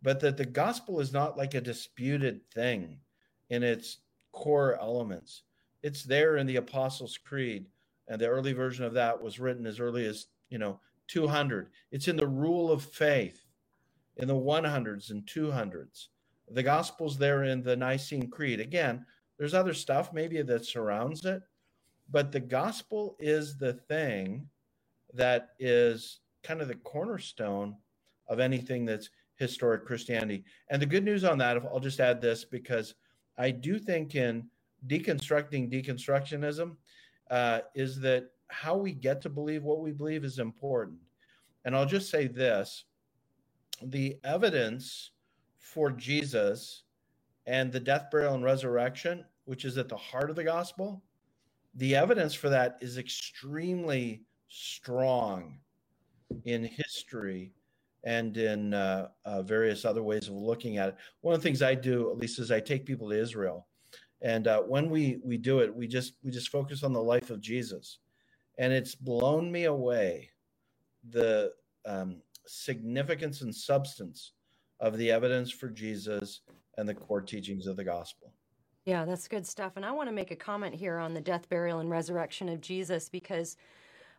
but that the gospel is not like a disputed thing in its core elements. It's there in the Apostles' Creed, and the early version of that was written as early as, you know, two hundred. It's in the Rule of Faith in the hundreds and two hundreds. The gospel's there in the Nicene Creed. Again, there's other stuff maybe that surrounds it, but the gospel is the thing that is kind of the cornerstone of anything that's historic Christianity. And the good news on that, I'll just add this, because I do think in deconstructing deconstructionism, uh, is that how we get to believe what we believe is important. And I'll just say this, the evidence for Jesus and the death, burial, and resurrection, which is at the heart of the gospel, the evidence for that is extremely strong in history and in uh, uh, various other ways of looking at it. One of the things I do, at least, is I take people to Israel. And uh, when we we do it, we just we just focus on the life of Jesus. And it's blown me away, the um, significance and substance of the evidence for Jesus and the core teachings of the gospel. Yeah, that's good stuff. And I want to make a comment here on the death, burial, and resurrection of Jesus, because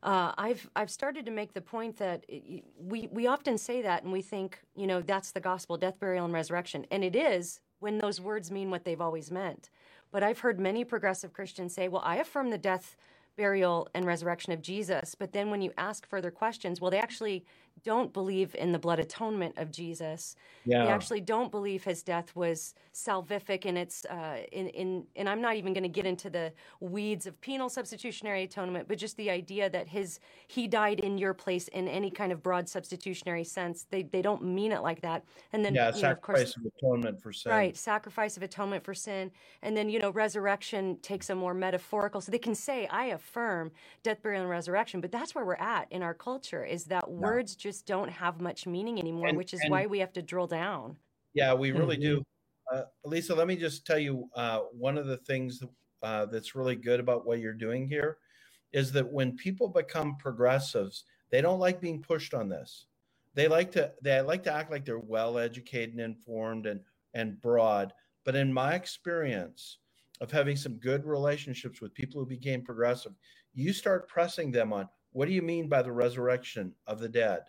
uh, I've I've started to make the point that it, we, we often say that and we think, you know, that's the gospel, death, burial, and resurrection. And it is, when those words mean what they've always meant. But I've heard many progressive Christians say, well, I affirm the death, burial, and resurrection of Jesus. But then when you ask further questions, well, they actually don't believe in the blood atonement of Jesus. Yeah. They actually don't believe his death was salvific, and it's uh, in in. And I'm not even going to get into the weeds of penal substitutionary atonement, but just the idea that his he died in your place in any kind of broad substitutionary sense. They they don't mean it like that. And then yeah, you know, of course, sacrifice of atonement for sin. Right, sacrifice of atonement for sin, and then you know resurrection takes a more metaphorical. So they can say I affirm death, burial, and resurrection, but that's where we're at in our culture, is that yeah. words just don't have much meaning anymore, and, which is and, why we have to drill down. Yeah, we really mm-hmm. do. Uh, Elisa, let me just tell you uh, one of the things uh, that's really good about what you're doing here is that when people become progressives, they don't like being pushed on this. They like to they like to act like they're well-educated and informed and, and broad. But in my experience of having some good relationships with people who became progressive, you start pressing them on, what do you mean by the resurrection of the dead?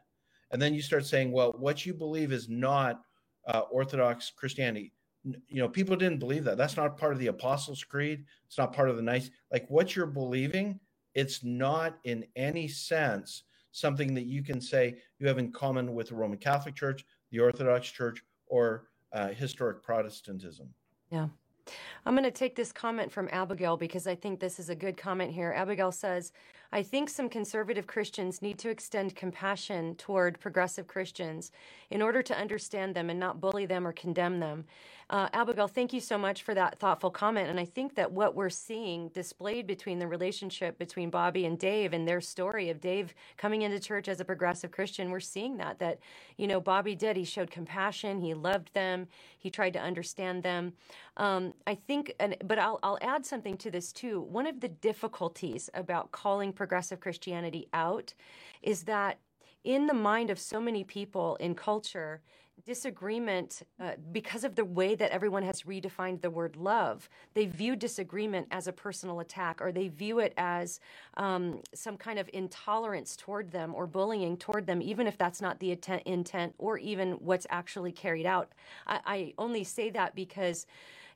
And then you start saying, well, what you believe is not uh, Orthodox Christianity. You know, people didn't believe that. That's not part of the Apostles' Creed. It's not part of the nice, like what you're believing, it's not in any sense something that you can say you have in common with the Roman Catholic Church, the Orthodox Church, or uh, historic Protestantism. Yeah. I'm going to take this comment from Abigail because I think this is a good comment here. Abigail says, I think some conservative Christians need to extend compassion toward progressive Christians in order to understand them and not bully them or condemn them. Uh, Abigail, thank you so much for that thoughtful comment. And I think that what we're seeing displayed between the relationship between Bobby and Dave and their story of Dave coming into church as a progressive Christian, we're seeing that, that, you know, Bobby did. He showed compassion. He loved them. He tried to understand them. Um, I think, and, but I'll, I'll add something to this too. One of the difficulties about calling progressive Christianity out is that in the mind of so many people in culture, disagreement, uh, because of the way that everyone has redefined the word love, they view disagreement as a personal attack, or they view it as um, some kind of intolerance toward them or bullying toward them, even if that's not the intent, intent or even what's actually carried out. I, I only say that because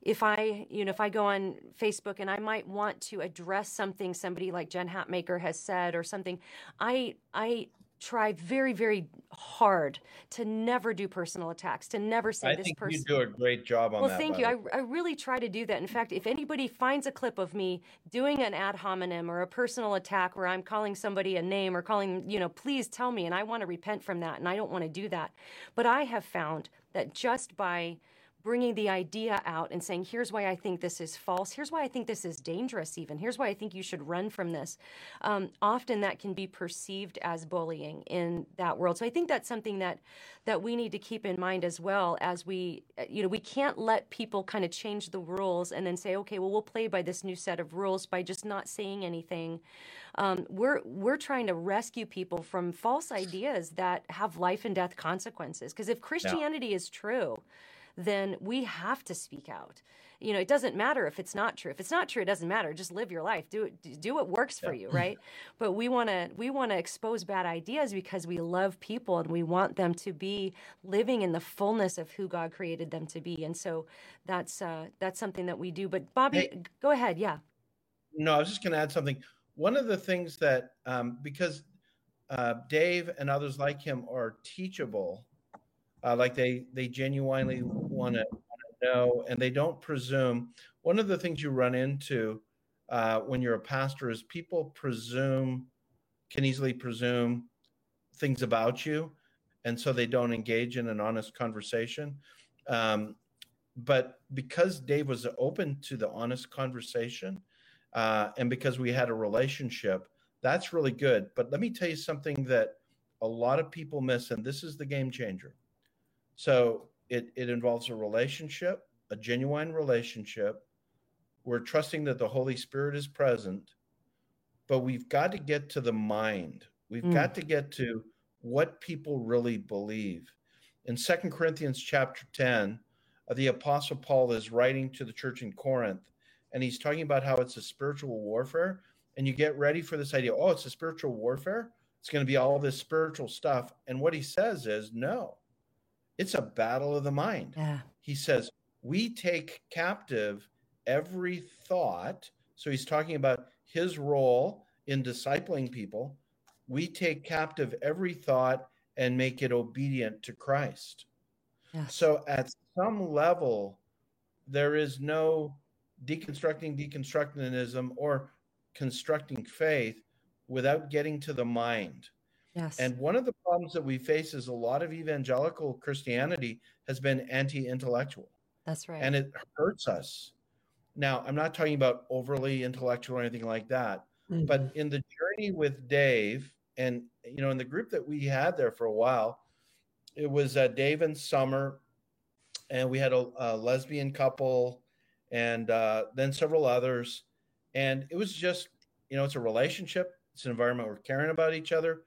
if I, you know, if I go on Facebook and I might want to address something somebody like Jen Hatmaker has said or something, I, I try very, very hard to never do personal attacks, to never say I this think person. You do a great job on well, that. Well, thank you. I, I really try to do that. In fact, if anybody finds a clip of me doing an ad hominem or a personal attack where I'm calling somebody a name or calling, you know, please tell me, and I want to repent from that, and I don't want to do that. But I have found that just by bringing the idea out and saying, here's why I think this is false. Here's why I think this is dangerous even. Here's why I think you should run from this. Um, often that can be perceived as bullying in that world. So I think that's something that that we need to keep in mind as well as we, you know, we can't let people kind of change the rules and then say, okay, well, we'll play by this new set of rules by just not saying anything. Um, we're, we're trying to rescue people from false ideas that have life and death consequences. Because if Christianity yeah. is true, then we have to speak out. You know, it doesn't matter if it's not true. If it's not true, it doesn't matter. Just live your life. Do it. Do what works for yeah. you, right? But we want to we want to expose bad ideas because we love people and we want them to be living in the fullness of who God created them to be. And so that's uh, that's something that we do. But Bobby, hey, go ahead. Yeah. No, I was just going to add something. One of the things that um, because uh, Dave and others like him are teachable. Uh, like they, they genuinely want to know, and they don't presume. One of the things you run into uh, when you're a pastor is people presume, can easily presume things about you, and so they don't engage in an honest conversation. Um, but because Dave was open to the honest conversation, uh, and because we had a relationship, that's really good. But let me tell you something that a lot of people miss, and this is the game changer. So it, it involves a relationship, a genuine relationship. We're trusting that the Holy Spirit is present, but we've got to get to the mind. We've mm. got to get to what people really believe. In Second Corinthians chapter ten, the Apostle Paul is writing to the church in Corinth, and he's talking about how it's a spiritual warfare. And you get ready for this idea, oh, it's a spiritual warfare? It's going to be all this spiritual stuff. And what he says is, no. It's a battle of the mind. Yeah. He says, we take captive every thought. So he's talking about his role in discipling people. We take captive every thought and make it obedient to Christ. Yeah. So at some level, there is no deconstructing deconstructionism or constructing faith without getting to the mind. Yes. And one of the problems that we face is a lot of evangelical Christianity has been anti-intellectual. That's right. And it hurts us. Now, I'm not talking about overly intellectual or anything like that, mm-hmm. but in the journey with Dave And, you know, in the group that we had there for a while, it was uh, Dave and Summer, and we had a, a lesbian couple, and uh, then several others. And it was just, you know, it's a relationship. It's an environment we're caring about each other,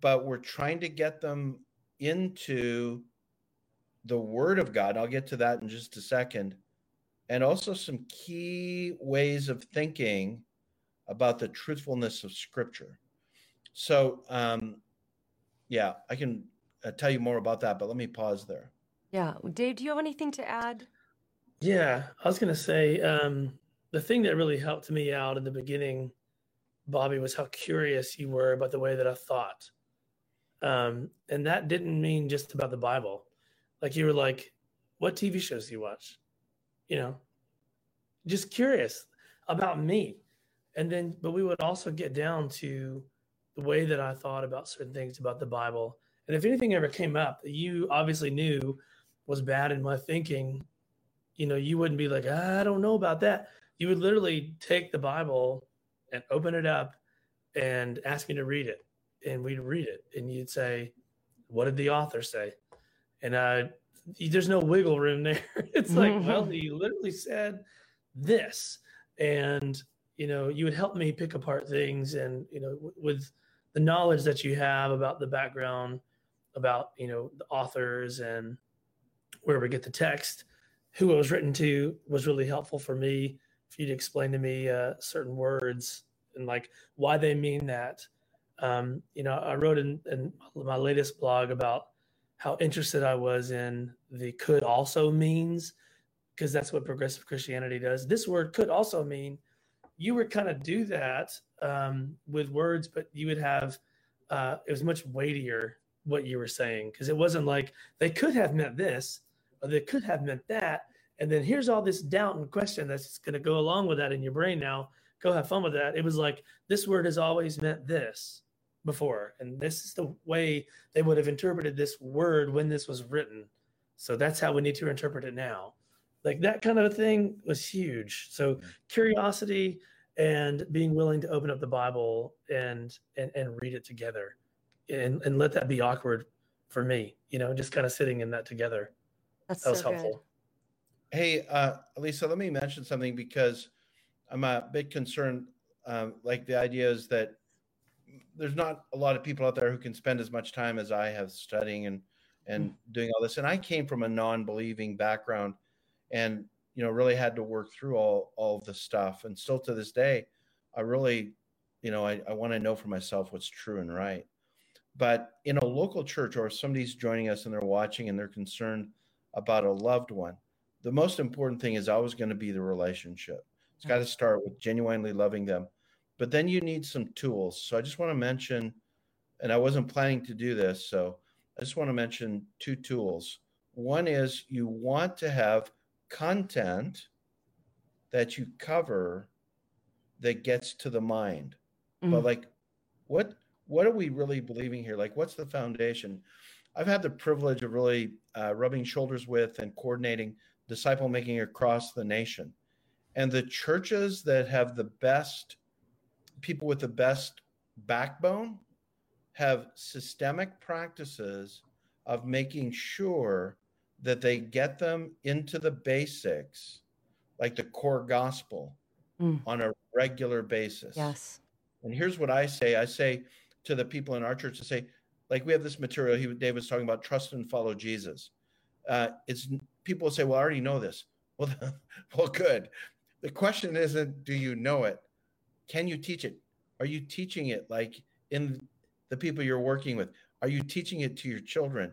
but we're trying to get them into the Word of God. I'll get to that in just a second. And also some key ways of thinking about the truthfulness of Scripture. So, um, yeah, I can uh, tell you more about that, but let me pause there. Yeah. Dave, do you have anything to add? Yeah, I was going to say um, the thing that really helped me out in the beginning, Bobby, was how curious you were about the way that I thought. Um, and that didn't mean just about the Bible. Like you were like, what T V shows do you watch? You know, just curious about me. And then, but we would also get down to the way that I thought about certain things about the Bible. And if anything ever came up that you obviously knew was bad in my thinking, you know, you wouldn't be like, I don't know about that. You would literally take the Bible and open it up and ask me to read it. And we'd read it. And you'd say, what did the author say? And uh, there's no wiggle room there. It's like, mm-hmm. Well, he literally said this. And, you know, you would help me pick apart things. And, you know, w- with the knowledge that you have about the background, about, you know, the authors and where we get the text, who it was written to, was really helpful for me, for you to explain to me uh, certain words and like why they mean that. Um, you know, I wrote in, in my latest blog about how interested I was in the could also means, because that's what progressive Christianity does. This word could also mean. You would kind of do that um, with words, but you would have, uh, it was much weightier what you were saying, because it wasn't like they could have meant this or they could have meant that. And then here's all this doubt and question that's going to go along with that in your brain now. Go have fun with that. It was like, this word has always meant this before, and this is the way they would have interpreted this word when this was written. So that's how we need to interpret it now. Like that kind of a thing was huge. So curiosity and being willing to open up the Bible and and, and read it together and, and let that be awkward for me, you know, just kind of sitting in that together. That's that was so helpful. Good. Hey, uh, Elisa, let me mention something, because I'm a bit concerned. Um, like the idea is that there's not a lot of people out there who can spend as much time as I have studying and, and doing all this. And I came from a non-believing background and, you know, really had to work through all, all of this stuff. And still to this day, I really, you know, I, I want to know for myself what's true and right. But in a local church, or if somebody's joining us and they're watching and they're concerned about a loved one, the most important thing is always going to be the relationship. It's got to start with genuinely loving them. But then you need some tools. So I just want to mention, and I wasn't planning to do this, so I just want to mention two tools. One is you want to have content that you cover that gets to the mind. Mm-hmm. But like, what what are we really believing here? Like, what's the foundation? I've had the privilege of really uh, rubbing shoulders with and coordinating disciple making across the nation. And the churches that have the best people with the best backbone have systemic practices of making sure that they get them into the basics, like the core gospel, mm. on a regular basis. Yes. And here's what I say. I say to the people in our church to say, like, we have this material. He, Dave was talking about trust and follow Jesus. Uh, it's people will say, well, I already know this. Well, well, good. The question isn't, do you know it? Can you teach it? Are you teaching it like in the people you're working with? Are you teaching it to your children?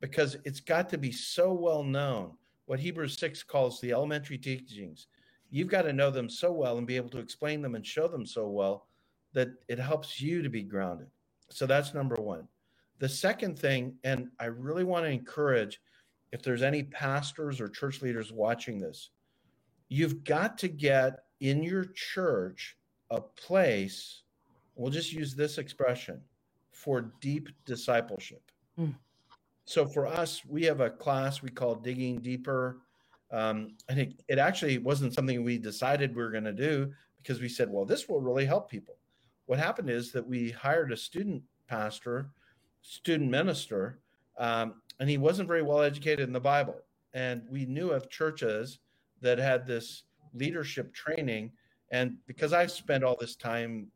Because it's got to be so well known, what Hebrews six calls the elementary teachings. You've got to know them so well and be able to explain them and show them so well that it helps you to be grounded. So that's number one. The second thing, and I really want to encourage, if there's any pastors or church leaders watching this, you've got to get in your church a place, we'll just use this expression, for deep discipleship. Mm. So for us, we have a class we call Digging Deeper. Um, and it, it actually wasn't something we decided we were going to do, because we said, well, this will really help people. what happened is that we hired a student pastor, student minister, um, and he wasn't very well educated in the Bible. And we knew of churches that had this leadership training. And because I've spent all this time,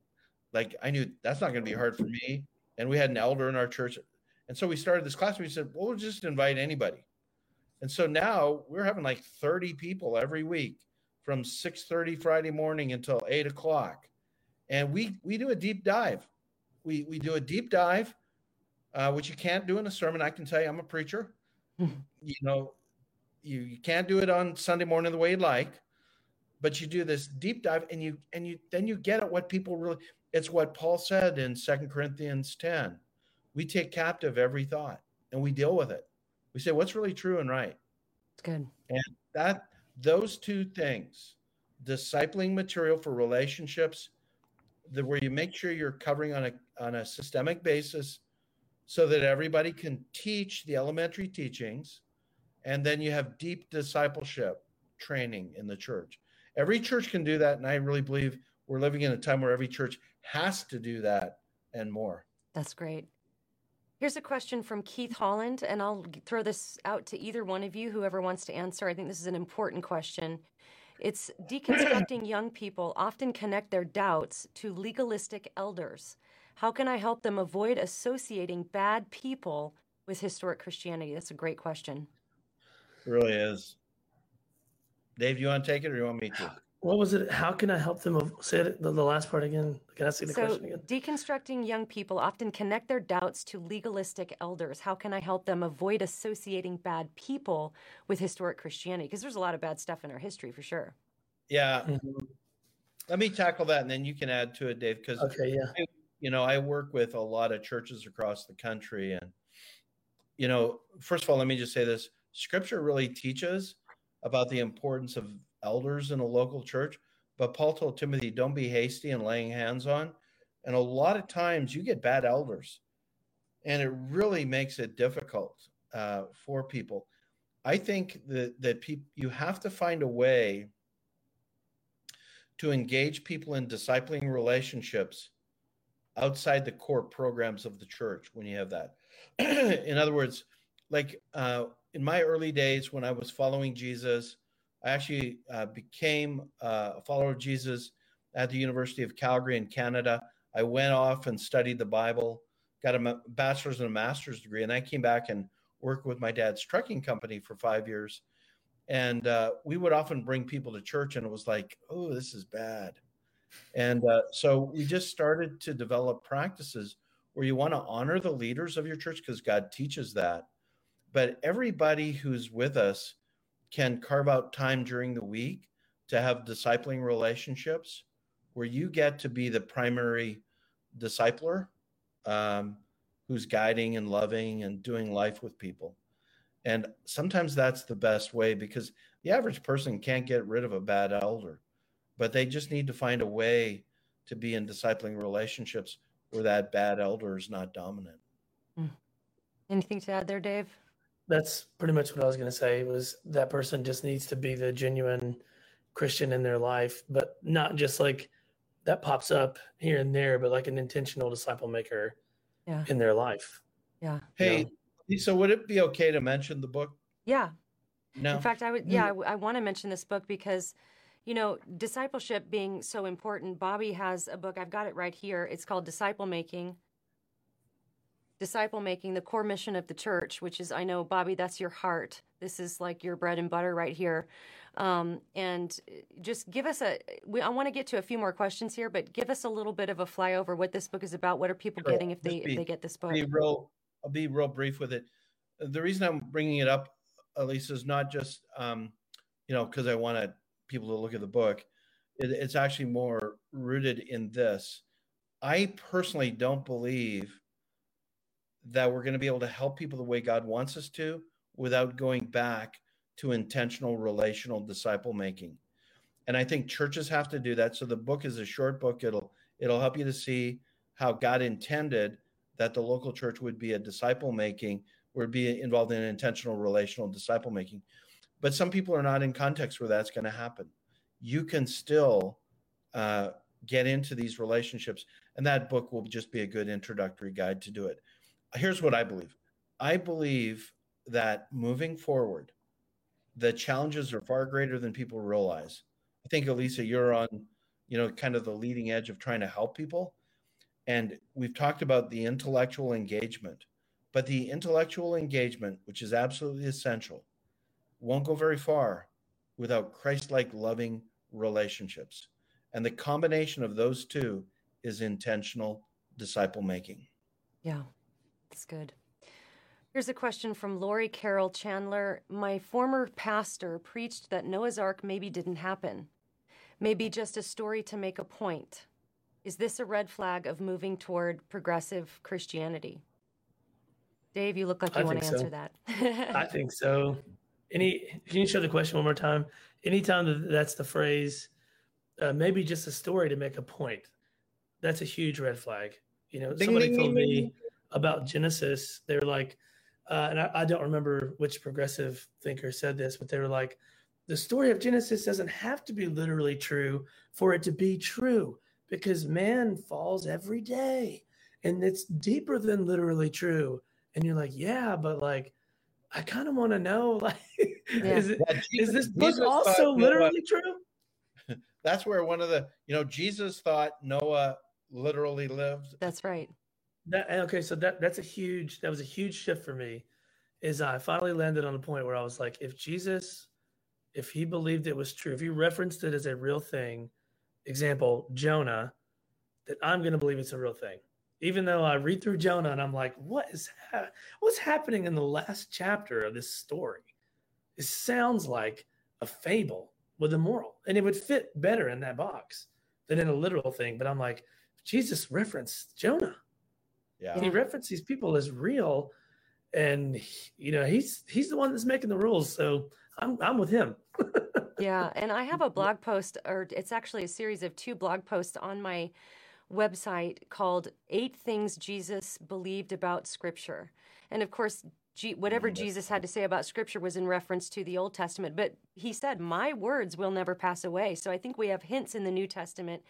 like I knew that's not going to be hard for me. And we had an elder in our church. And so we started this class. And we said, well, we'll just invite anybody. And so now we're having like thirty people every week from six thirty Friday morning until eight o'clock. And we we do a deep dive. We we do a deep dive, uh, which you can't do in a sermon. I can tell you I'm a preacher. You know, you, you can't do it on Sunday morning the way you'd like. But you do this deep dive, and you and you then you get at what people really – it's what Paul said in Second Corinthians ten. We take captive every thought, and we deal with it. We say, what's really true and right? It's good. And that those two things, discipling material for relationships, the, where you make sure you're covering on a on a systemic basis so that everybody can teach the elementary teachings, and then you have deep discipleship training in the church. Every church can do that, and I really believe we're living in a time where every church has to do that and more. That's great. Here's a question from Keith Holland, and I'll throw this out to either one of you, whoever wants to answer. I think this is an important question. It's deconstructing young people often connect their doubts to legalistic elders. How can I help them avoid associating bad people with historic Christianity? That's a great question. It really is. Dave, do you want to take it or do you want me to? What was it? How can I help them? Say it, the, the last part again. Can I see the so, question again? Deconstructing young people often connect their doubts to legalistic elders. How can I help them avoid associating bad people with historic Christianity? Because there's a lot of bad stuff in our history for sure. Yeah. Mm-hmm. Let me tackle that and then you can add to it, Dave. Because, okay, yeah. I, you know, I work with a lot of churches across the country. And, you know, first of all, let me just say this. Scripture really teaches about the importance of elders in a local church, but Paul told Timothy, don't be hasty in laying hands on. And a lot of times you get bad elders, and it really makes it difficult uh, for people. I think that, that pe- you have to find a way to engage people in discipling relationships outside the core programs of the church when you have that. In other words, like uh, in my early days when I was following Jesus, I actually uh, became uh, a follower of Jesus at the University of Calgary in Canada. I went off and studied the Bible, got a bachelor's and a master's degree, and I came back and worked with my dad's trucking company for five years. And uh, we would often bring people to church, and it was like, oh, this is bad. And uh, so we just started to develop practices where you want to honor the leaders of your church because God teaches that. But everybody who's with us can carve out time during the week to have discipling relationships where you get to be the primary discipler um, who's guiding and loving and doing life with people. And sometimes that's the best way because the average person can't get rid of a bad elder, but they just need to find a way to be in discipling relationships where that bad elder is not dominant. Anything to add there, Dave? That's pretty much what I was going to say, was that person just needs to be the genuine Christian in their life, but not just like that pops up here and there, but like an intentional disciple maker yeah. in their life. Yeah. Hey, you know? So would it be okay to mention the book? Yeah. No. In fact, I would, yeah, I, I want to mention this book because, you know, discipleship being so important, Bobby has a book. I've got it right here. It's called Disciple Making. Disciple Making, the Core Mission of the Church, which is, I know, Bobby, that's your heart. This is like your bread and butter right here. Um, and just give us a, we, I want to get to a few more questions here, but give us a little bit of a flyover what this book is about. What are people sure. getting if they be, if they get this book? Be real, I'll be real brief with it. The reason I'm bringing it up, Elisa, is not just, um, you know, because I want people to look at the book. It, it's actually more rooted in this. I personally don't believe that we're going to be able to help people the way God wants us to without going back to intentional relational disciple making. And I think churches have to do that. So the book is a short book. It'll, it'll help you to see how God intended that the local church would be a disciple making or be involved in intentional relational disciple making. But some people are not in context where that's going to happen. You can still uh, get into these relationships. And that book will just be a good introductory guide to do it. Here's what I believe. I believe that moving forward, the challenges are far greater than people realize. I think, Elisa, you're on, you know, kind of the leading edge of trying to help people. And we've talked about the intellectual engagement, but the intellectual engagement, which is absolutely essential, won't go very far without Christ-like loving relationships. And the combination of those two is intentional disciple making. Yeah, that's good. Here's a question from Lori Carroll Chandler. My former pastor preached that Noah's Ark maybe didn't happen. Maybe just a story to make a point. Is this a red flag of moving toward progressive Christianity? Dave, you look like you I want to answer so. that. I think so. Any, can you show the question one more time? Anytime that's the phrase, uh, maybe just a story to make a point, that's a huge red flag. You know, ding, somebody ding, told ding, me about Genesis. They were like, Uh, and I, I don't remember which progressive thinker said this, but they were like, the story of Genesis doesn't have to be literally true for it to be true, because man falls every day and it's deeper than literally true. And you're like, yeah, but like, I kind of want to know, like, yeah. is, it, yeah, Jesus, is this book Jesus also literally Noah, true? That's where one of the, you know, Jesus thought Noah literally lived. That's right. That, okay, so that that's a huge, that was a huge shift for me, is I finally landed on a point where I was like, if Jesus, if he believed it was true, if he referenced it as a real thing, example, Jonah, that I'm going to believe it's a real thing. Even though I read through Jonah and I'm like, what is ha- what's happening in the last chapter of this story? It sounds like a fable with a moral, and it would fit better in that box than in a literal thing. But I'm like, Jesus referenced Jonah. Yeah. And he referenced these people as real, and he, you know, he's he's the one that's making the rules. So I'm I'm with him. Yeah, and I have a blog post, or it's actually a series of two blog posts on my website called Eight Things Jesus Believed About Scripture. And of course, G- whatever Jesus had to say about Scripture was in reference to the Old Testament. But he said, my words will never pass away. So I think we have hints in the New Testament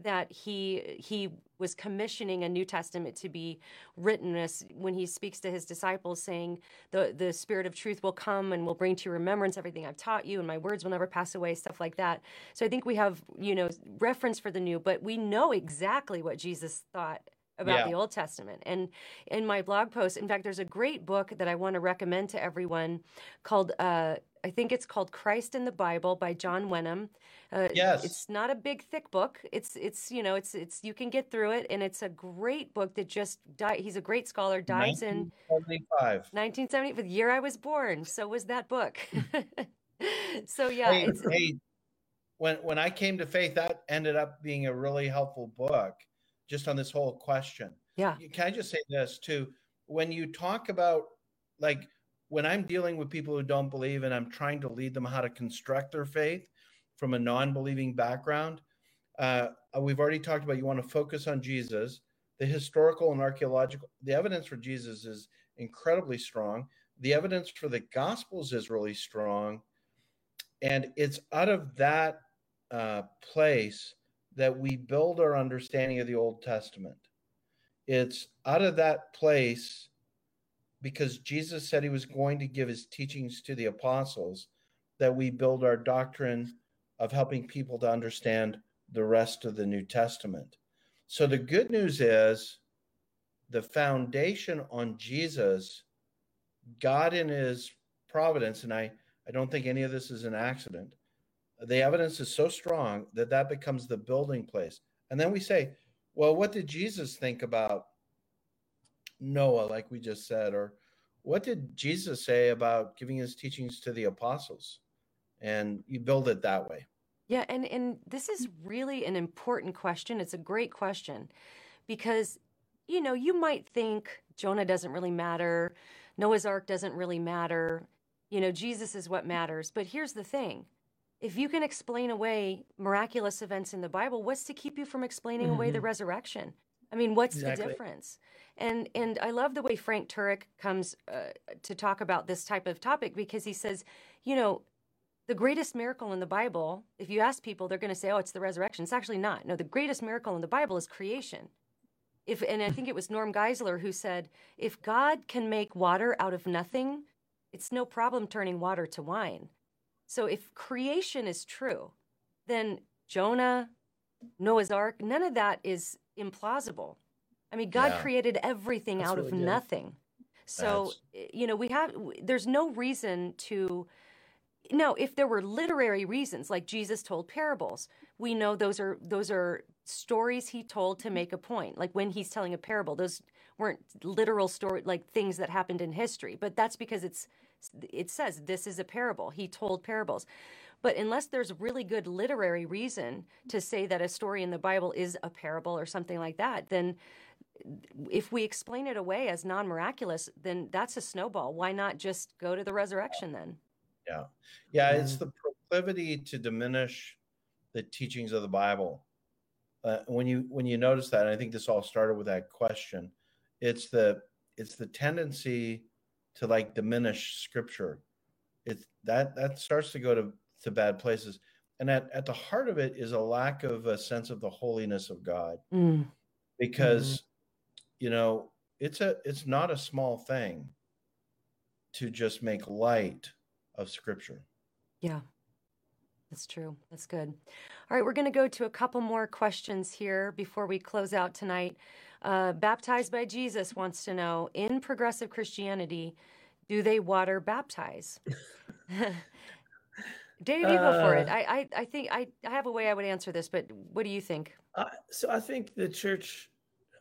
that he he was commissioning a New Testament to be written as when he speaks to his disciples, saying, the, the Spirit of truth will come and will bring to your remembrance everything I've taught you, and my words will never pass away, stuff like that. So I think we have, you know, reference for the new, but we know exactly what Jesus thought about yeah. the Old Testament. And in my blog post, in fact, there's a great book that I want to recommend to everyone called, uh, I think it's called Christ in the Bible by John Wenham. Uh, yes. It's not a big, thick book. It's, it's you know, it's, it's you can get through it. And it's a great book that just, di- he's a great scholar, dives in. nineteen seventy-five The year I was born. So was that book. So, yeah. Hey, it's, hey, when when I came to faith, that ended up being a really helpful book. Just on this whole question. Yeah. Can I just say this too? When you talk about, like, when I'm dealing with people who don't believe and I'm trying to lead them how to construct their faith from a non-believing background, uh, we've already talked about you want to focus on Jesus. The historical and archaeological, the evidence for Jesus is incredibly strong. The evidence for the Gospels is really strong. And it's out of that uh, place that we build our understanding of the Old Testament. It's out of that place, because Jesus said he was going to give his teachings to the apostles, that we build our doctrine of helping people to understand the rest of the New Testament. So the good news is the foundation on Jesus, God in his providence, and I, I don't think any of this is an accident, the evidence is so strong that that becomes the building place. And then we say, well, what did Jesus think about Noah, like we just said, or what did Jesus say about giving his teachings to the apostles? And you build it that way. Yeah, and, and this is really an important question. It's a great question because, you know, you might think Jonah doesn't really matter, Noah's Ark doesn't really matter, you know, Jesus is what matters. But here's the thing. If you can explain away miraculous events in the Bible, what's to keep you from explaining mm-hmm. away the resurrection? I mean, what's exactly. the difference? And and I love the way Frank Turek comes uh, to talk about this type of topic, because he says, you know, the greatest miracle in the Bible, if you ask people, they're going to say, oh, it's the resurrection. It's actually not. No, the greatest miracle in the Bible is creation. If and I think it was Norm Geisler who said, if God can make water out of nothing, it's no problem turning water to wine. So if creation is true, then Jonah, Noah's Ark, none of that is implausible. I mean, God yeah. created everything That's out really of good. nothing. So, That's... you know, we have, there's no reason to, no, if there were literary reasons, like Jesus told parables, we know those are, those are stories he told to make a point. Like when he's telling a parable, those weren't literal story, like things that happened in history, but that's because it's, it says this is a parable. He told parables. But unless there's really good literary reason to say that a story in the Bible is a parable or something like that, then if we explain it away as non-miraculous, then that's a snowball. Why not just go to the resurrection then? Yeah. Yeah, it's the proclivity to diminish the teachings of the Bible. Uh, when you when you notice that, and I think this all started with that question, it's the it's the tendency to like diminish Scripture. It's that that starts to go to to bad places. And at, at the heart of it is a lack of a sense of the holiness of God. Mm. Because, mm. you know, it's a it's not a small thing to just make light of Scripture. Yeah, that's true. That's good. All right, we're going to go to a couple more questions here before we close out tonight. Uh, Baptized by Jesus wants to know, in progressive Christianity, do they water baptize? Dave, you go for it. I, I, I think I, I have a way I would answer this, but what do you think? Uh, so I think the church,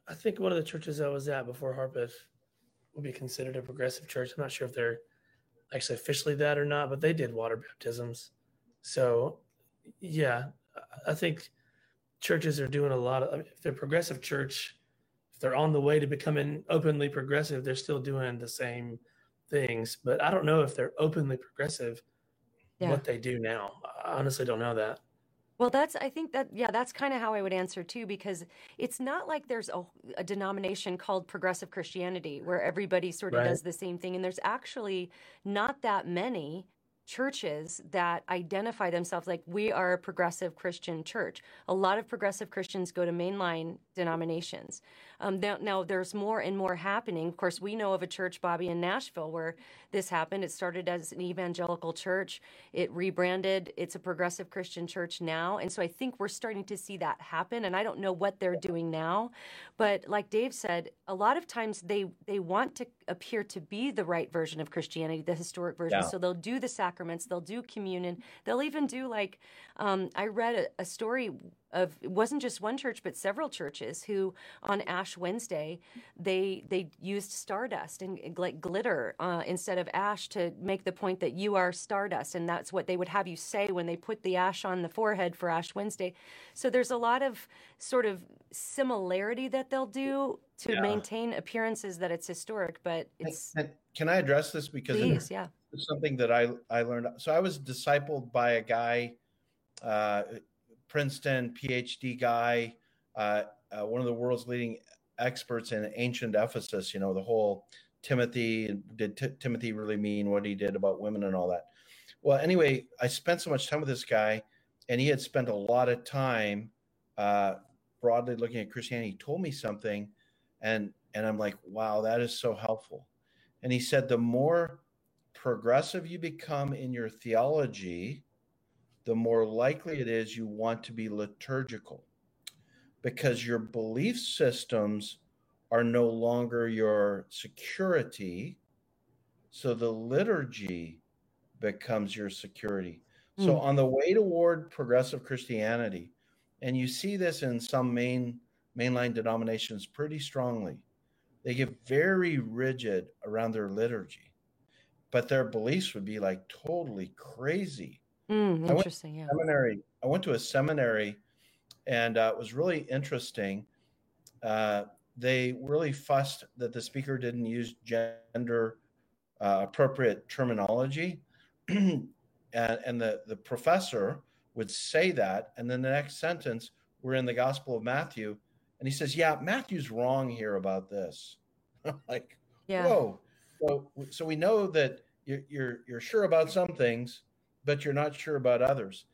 I think one of the churches I was at before Harpeth would be considered a progressive church. I'm not sure if they're actually officially that or not, but they did water baptisms. So, yeah, I think churches are doing a lot of, I mean, if they're a progressive church, if they're on the way to becoming openly progressive, they're still doing the same things. But I don't know if they're openly progressive. Yeah. What they do now. I honestly don't know that. Well, that's, I think that, yeah, that's kind of how I would answer too, because it's not like there's a, a denomination called progressive Christianity where everybody sort of right. does the same thing. And there's actually not that many churches that identify themselves like we are a progressive Christian church. A lot of progressive Christians go to mainline denominations. Um, now, now there's more and more happening. Of course, we know of a church, Bobby, in Nashville where this happened. It started as an evangelical church. It rebranded. It's a progressive Christian church now. And so I think we're starting to see that happen. And I don't know what they're doing now. But like Dave said, a lot of times they, they want to appear to be the right version of Christianity, the historic version. Yeah. So they'll do the sacraments, they'll do communion, they'll even do like, um, I read a, a story of, it wasn't just one church, but several churches who on Ash Wednesday, they they used stardust and, and like glitter uh, instead of ash to make the point that you are stardust. And that's what they would have you say when they put the ash on the forehead for Ash Wednesday. So there's a lot of sort of similarity that they'll do to yeah. maintain appearances that it's historic, but it's... And, and can I address this? Because please, it's yeah. something that I, I learned. So I was discipled by a guy, uh, Princeton, PhD guy, uh, uh, one of the world's leading experts in ancient Ephesus, you know, the whole Timothy, did t- Timothy really mean what he did about women and all that? Well, anyway, I spent so much time with this guy, and he had spent a lot of time uh, broadly looking at Christianity. He told me something, and and I'm like, wow, that is so helpful. And he said, the more progressive you become in your theology, the more likely it is you want to be liturgical, because your belief systems are no longer your security. So the liturgy becomes your security. Mm. So on the way toward progressive Christianity, and you see this in some main mainline denominations pretty strongly, they get very rigid around their liturgy, but their beliefs would be like totally crazy. Mm, interesting. I went to yeah. seminary. I went to a seminary, and uh, it was really interesting. Uh, they really fussed that the speaker didn't use gender uh, appropriate terminology, and, and the, the professor would say that, and then the next sentence, we're in the Gospel of Matthew, and he says, "Yeah, Matthew's wrong here about this." I'm like, yeah. whoa. So, so we know that you're, you're you're sure about some things, but you're not sure about others.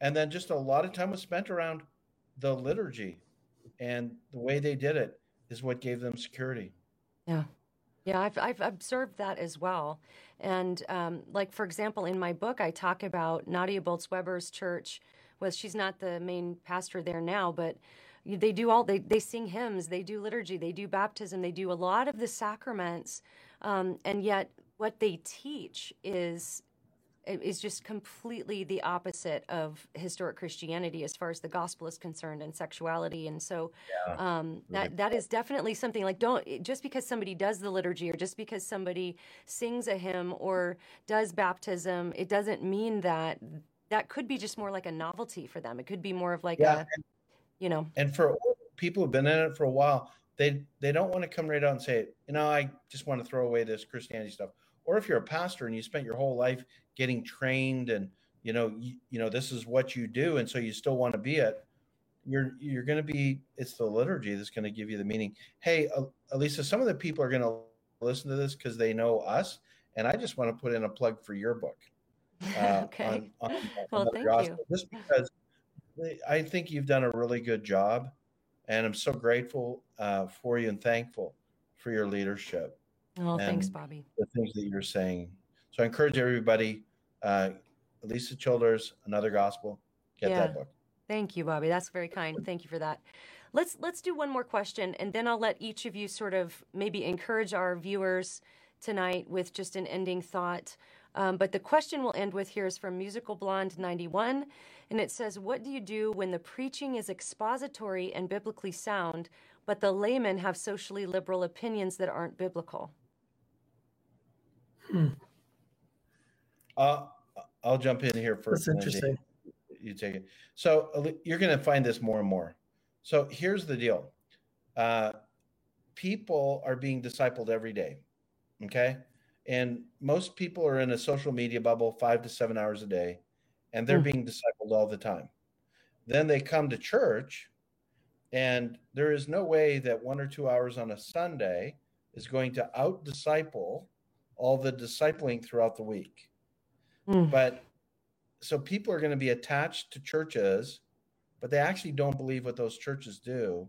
And then just a lot of time was spent around the liturgy and the way they did it. is what gave them security. Yeah. Yeah, I've, I've observed that as well. And um, like, for example, in my book, I talk about Nadia Boltz-Weber's church. Well, she's not the main pastor there now, but they do all, they, they sing hymns, they do liturgy, they do baptism, they do a lot of the sacraments. Um, and yet what they teach is is just completely the opposite of historic Christianity as far as the gospel is concerned and sexuality. And so yeah, um, that really. that is definitely something like, don't, just because somebody does the liturgy or just because somebody sings a hymn or does baptism, it doesn't mean that that could be just more like a novelty for them. It could be more of like yeah. a, you know. And for people who've been in it for a while, they, they don't want to come right out and say, you know, I just want to throw away this Christianity stuff. Or if you're a pastor and you spent your whole life getting trained and, you know, you, you know, this is what you do. And so you still want to be it. You're, you're going to be, it's the liturgy that's going to give you the meaning. Hey, Elisa, some of the people are going to listen to this because they know us. And I just want to put in a plug for your book. Uh, okay. On, on, on well, thank gospel. you. Just because I think you've done a really good job. And I'm so grateful uh, for you and thankful for your leadership. Oh, thanks, Bobby. The things that you're saying. So I encourage everybody, uh, Elisa Childers, Another Gospel, get yeah. that book. Thank you, Bobby. That's very kind. Thank you for that. Let's let's do one more question, and then I'll let each of you sort of maybe encourage our viewers tonight with just an ending thought. Um, but the question we'll end with here is from Musical Blonde ninety-one, and it says, what do you do when the preaching is expository and biblically sound, but the laymen have socially liberal opinions that aren't biblical? Hmm. Uh, I'll jump in here first. That's interesting. You take it. So you're going to find this more and more. So here's the deal. Uh, people are being discipled every day. Okay. And most people are in a social media bubble five to seven hours a day, and they're hmm. being discipled all the time. Then they come to church, and there is no way that one or two hours on a Sunday is going to out-disciple all the discipling throughout the week. Mm. But so people are going to be attached to churches, but they actually don't believe what those churches do.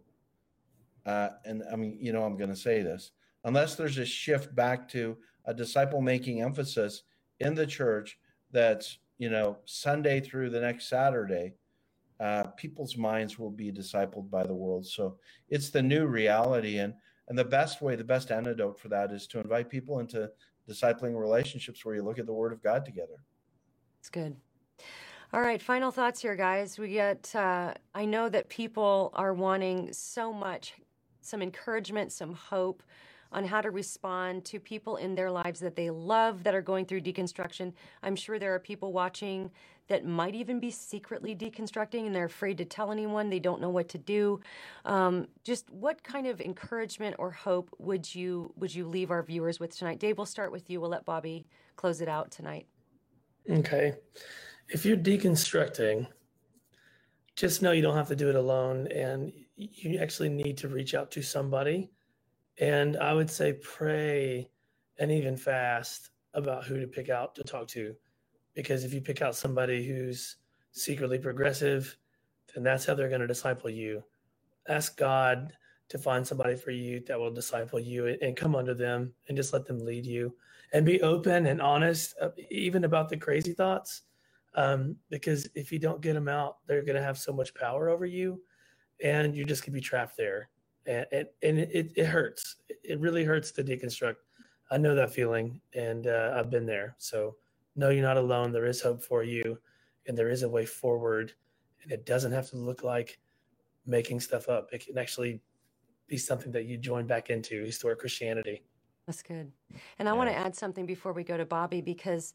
Uh, and I mean, you know, I'm going to say this, unless there's a shift back to a disciple-making emphasis in the church that's, you know, Sunday through the next Saturday, uh, people's minds will be discipled by the world. So it's the new reality. And, and the best way, the best antidote for that is to invite people into discipling relationships where you look at the Word of God together. That's good. All right. Final thoughts here, guys. We get, uh, I know that people are wanting so much, some encouragement, some hope on how to respond to people in their lives that they love that are going through deconstruction. I'm sure there are people watching that might even be secretly deconstructing and they're afraid to tell anyone. They don't know what to do. Um, just what kind of encouragement or hope would you would you leave our viewers with tonight? Dave, we'll start with you. We'll let Bobby close it out tonight. Okay. If you're deconstructing, just know you don't have to do it alone, and you actually need to reach out to somebody. And I would say pray and even fast about who to pick out to talk to, because if you pick out somebody who's secretly progressive, then that's how they're going to disciple you. Ask God to find somebody for you that will disciple you, and come under them and just let them lead you, and be open and honest, even about the crazy thoughts, um, because if you don't get them out, they're going to have so much power over you, and you're just going to be trapped there. And, and, and it, it hurts. It really hurts to deconstruct. I know that feeling, and uh, I've been there. So no, you're not alone. There is hope for you, and there is a way forward. And it doesn't have to look like making stuff up. It can actually be something that you join back into historic Christianity. That's good. And I yeah. want to add something before we go to Bobby, because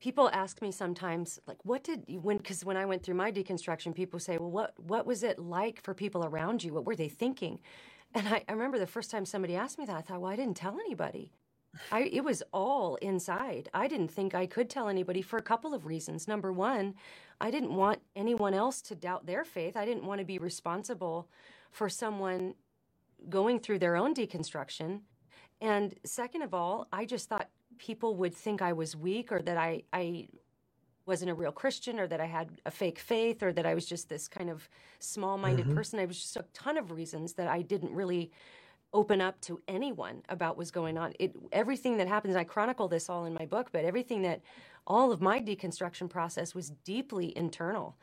people ask me sometimes, like, what did you, when, because when I went through my deconstruction, people say, well, what, what was it like for people around you? What were they thinking? And I, I remember the first time somebody asked me that, I thought, well, I didn't tell anybody. I, it was all inside. I didn't think I could tell anybody for a couple of reasons. Number one, I didn't want anyone else to doubt their faith. I didn't want to be responsible for someone going through their own deconstruction. And second of all, I just thought, people would think I was weak, or that I, I wasn't a real Christian, or that I had a fake faith, or that I was just this kind of small-minded mm-hmm. person. I was just a ton of reasons that I didn't really open up to anyone about what's going on. It, everything that happens, I chronicle this all in my book, but everything that, all of my deconstruction process was deeply internal.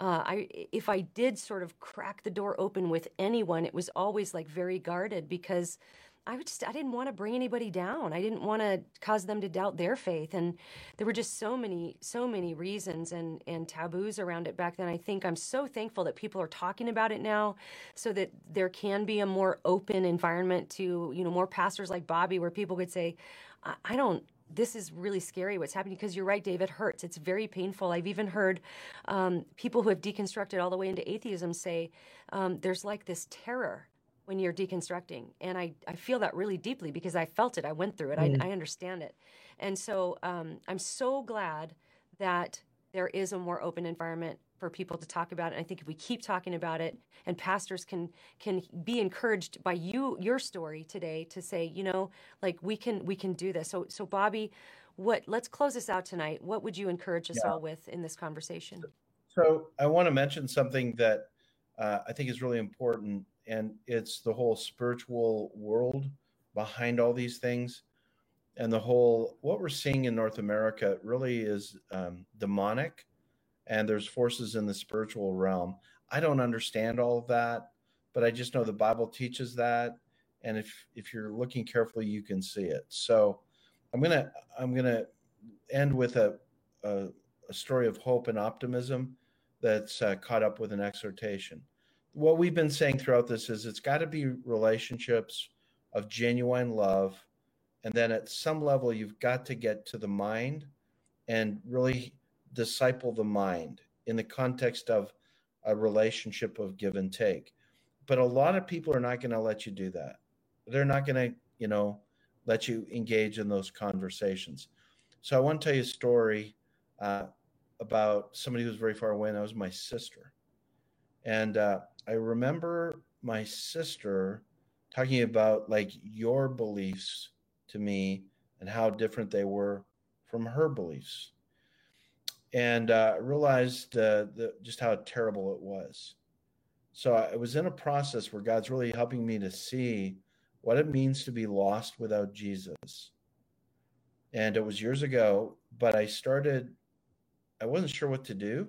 Uh, I, if I did sort of crack the door open with anyone, it was always like very guarded because I would just, I didn't want to bring anybody down. I didn't want to cause them to doubt their faith. And there were just so many, so many reasons and, and taboos around it back then. I think I'm so thankful that people are talking about it now so that there can be a more open environment to, you know, more pastors like Bobby, where people could say, I, I don't, this is really scary what's happening, because you're right, Dave, it hurts. It's very painful. I've even heard um, people who have deconstructed all the way into atheism say um, there's like this terror when you're deconstructing. And I, I feel that really deeply because I felt it. I went through it. Mm. I, I understand it. And so um, I'm so glad that there is a more open environment for people to talk about it. And I think if we keep talking about it, and pastors can can be encouraged by you, your story today, to say, you know, like we can we can do this. So so Bobby, what let's close this out tonight. What would you encourage us yeah. all with in this conversation? So, so I want to mention something that uh, I think is really important, and it's the whole spiritual world behind all these things, and the whole what we're seeing in North America really is um, demonic. And there's forces in the spiritual realm. I don't understand all of that, but I just know the Bible teaches that. And if if you're looking carefully, you can see it. So I'm gonna I'm gonna end with a a, a story of hope and optimism that's uh, caught up with an exhortation. What we've been saying throughout this is it's got to be relationships of genuine love, and then at some level you've got to get to the mind and really disciple the mind in the context of a relationship of give and take. But a lot of people are not going to let you do that. They're not going to, you know, let you engage in those conversations. So I want to tell you a story uh, about somebody who's very far away, and that was my sister. And uh, I remember my sister talking about like your beliefs to me and how different they were from her beliefs. And uh, realized uh, the, just how terrible it was. So I was in a process where God's really helping me to see what it means to be lost without Jesus. And it was years ago, but I started, I wasn't sure what to do,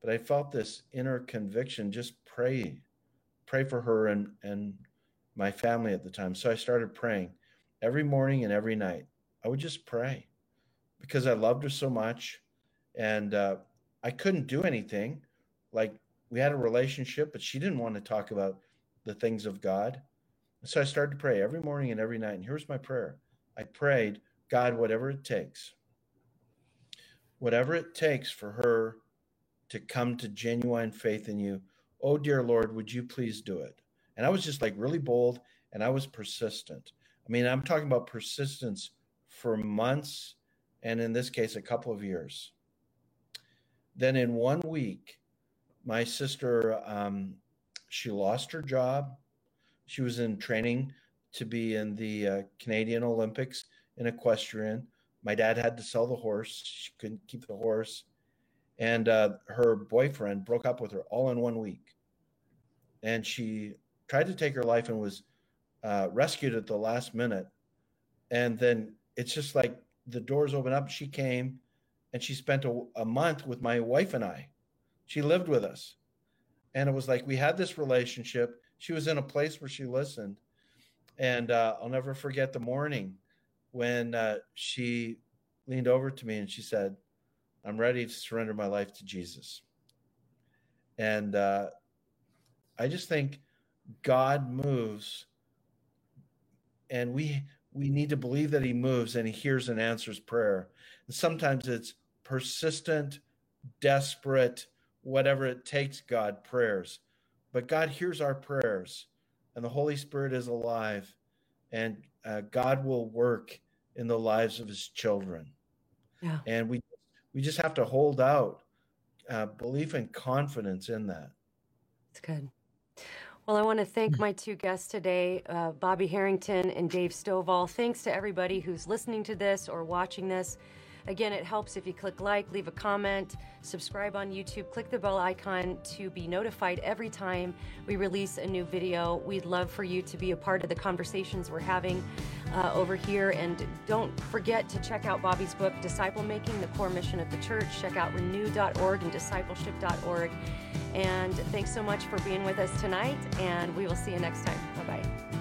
but I felt this inner conviction, just pray, pray for her and, and my family at the time. So I started praying every morning and every night. I would just pray because I loved her so much. And uh, I couldn't do anything. Like we had a relationship, but she didn't want to talk about the things of God. So I started to pray every morning and every night. And here's my prayer. I prayed, God, whatever it takes, whatever it takes for her to come to genuine faith in you. Oh, dear Lord, would you please do it? And I was just like really bold, and I was persistent. I mean, I'm talking about persistence for months, and in this case, a couple of years. Then in one week, my sister, um, she lost her job. She was in training to be in the uh, Canadian Olympics in equestrian. My dad had to sell the horse. She couldn't keep the horse. And uh, her boyfriend broke up with her all in one week. And she tried to take her life and was uh, rescued at the last minute. And then it's just like the doors open up. She came. And she spent a, a month with my wife and I. She lived with us. And it was like we had this relationship. She was in a place where she listened. And uh, I'll never forget the morning when uh, she leaned over to me and she said, I'm ready to surrender my life to Jesus. And uh, I just think God moves. And we we need to believe that he moves and he hears and answers prayer. And sometimes it's persistent, desperate, whatever it takes, God prayers. But God hears our prayers, and the Holy Spirit is alive, and uh, God will work in the lives of his children. Yeah. And we we just have to hold out uh, belief and confidence in that. That's good. Well, I want to thank my two guests today, uh, Bobby Harrington and Dave Stovall. Thanks to everybody who's listening to this or watching this. Again, it helps if you click like, leave a comment, subscribe on YouTube, click the bell icon to be notified every time we release a new video. We'd love for you to be a part of the conversations we're having uh, over here. And don't forget to check out Bobby's book, Disciple Making, The Core Mission of the Church. Check out renew dot org and discipleship dot org. And thanks so much for being with us tonight, and we will see you next time. Bye-bye.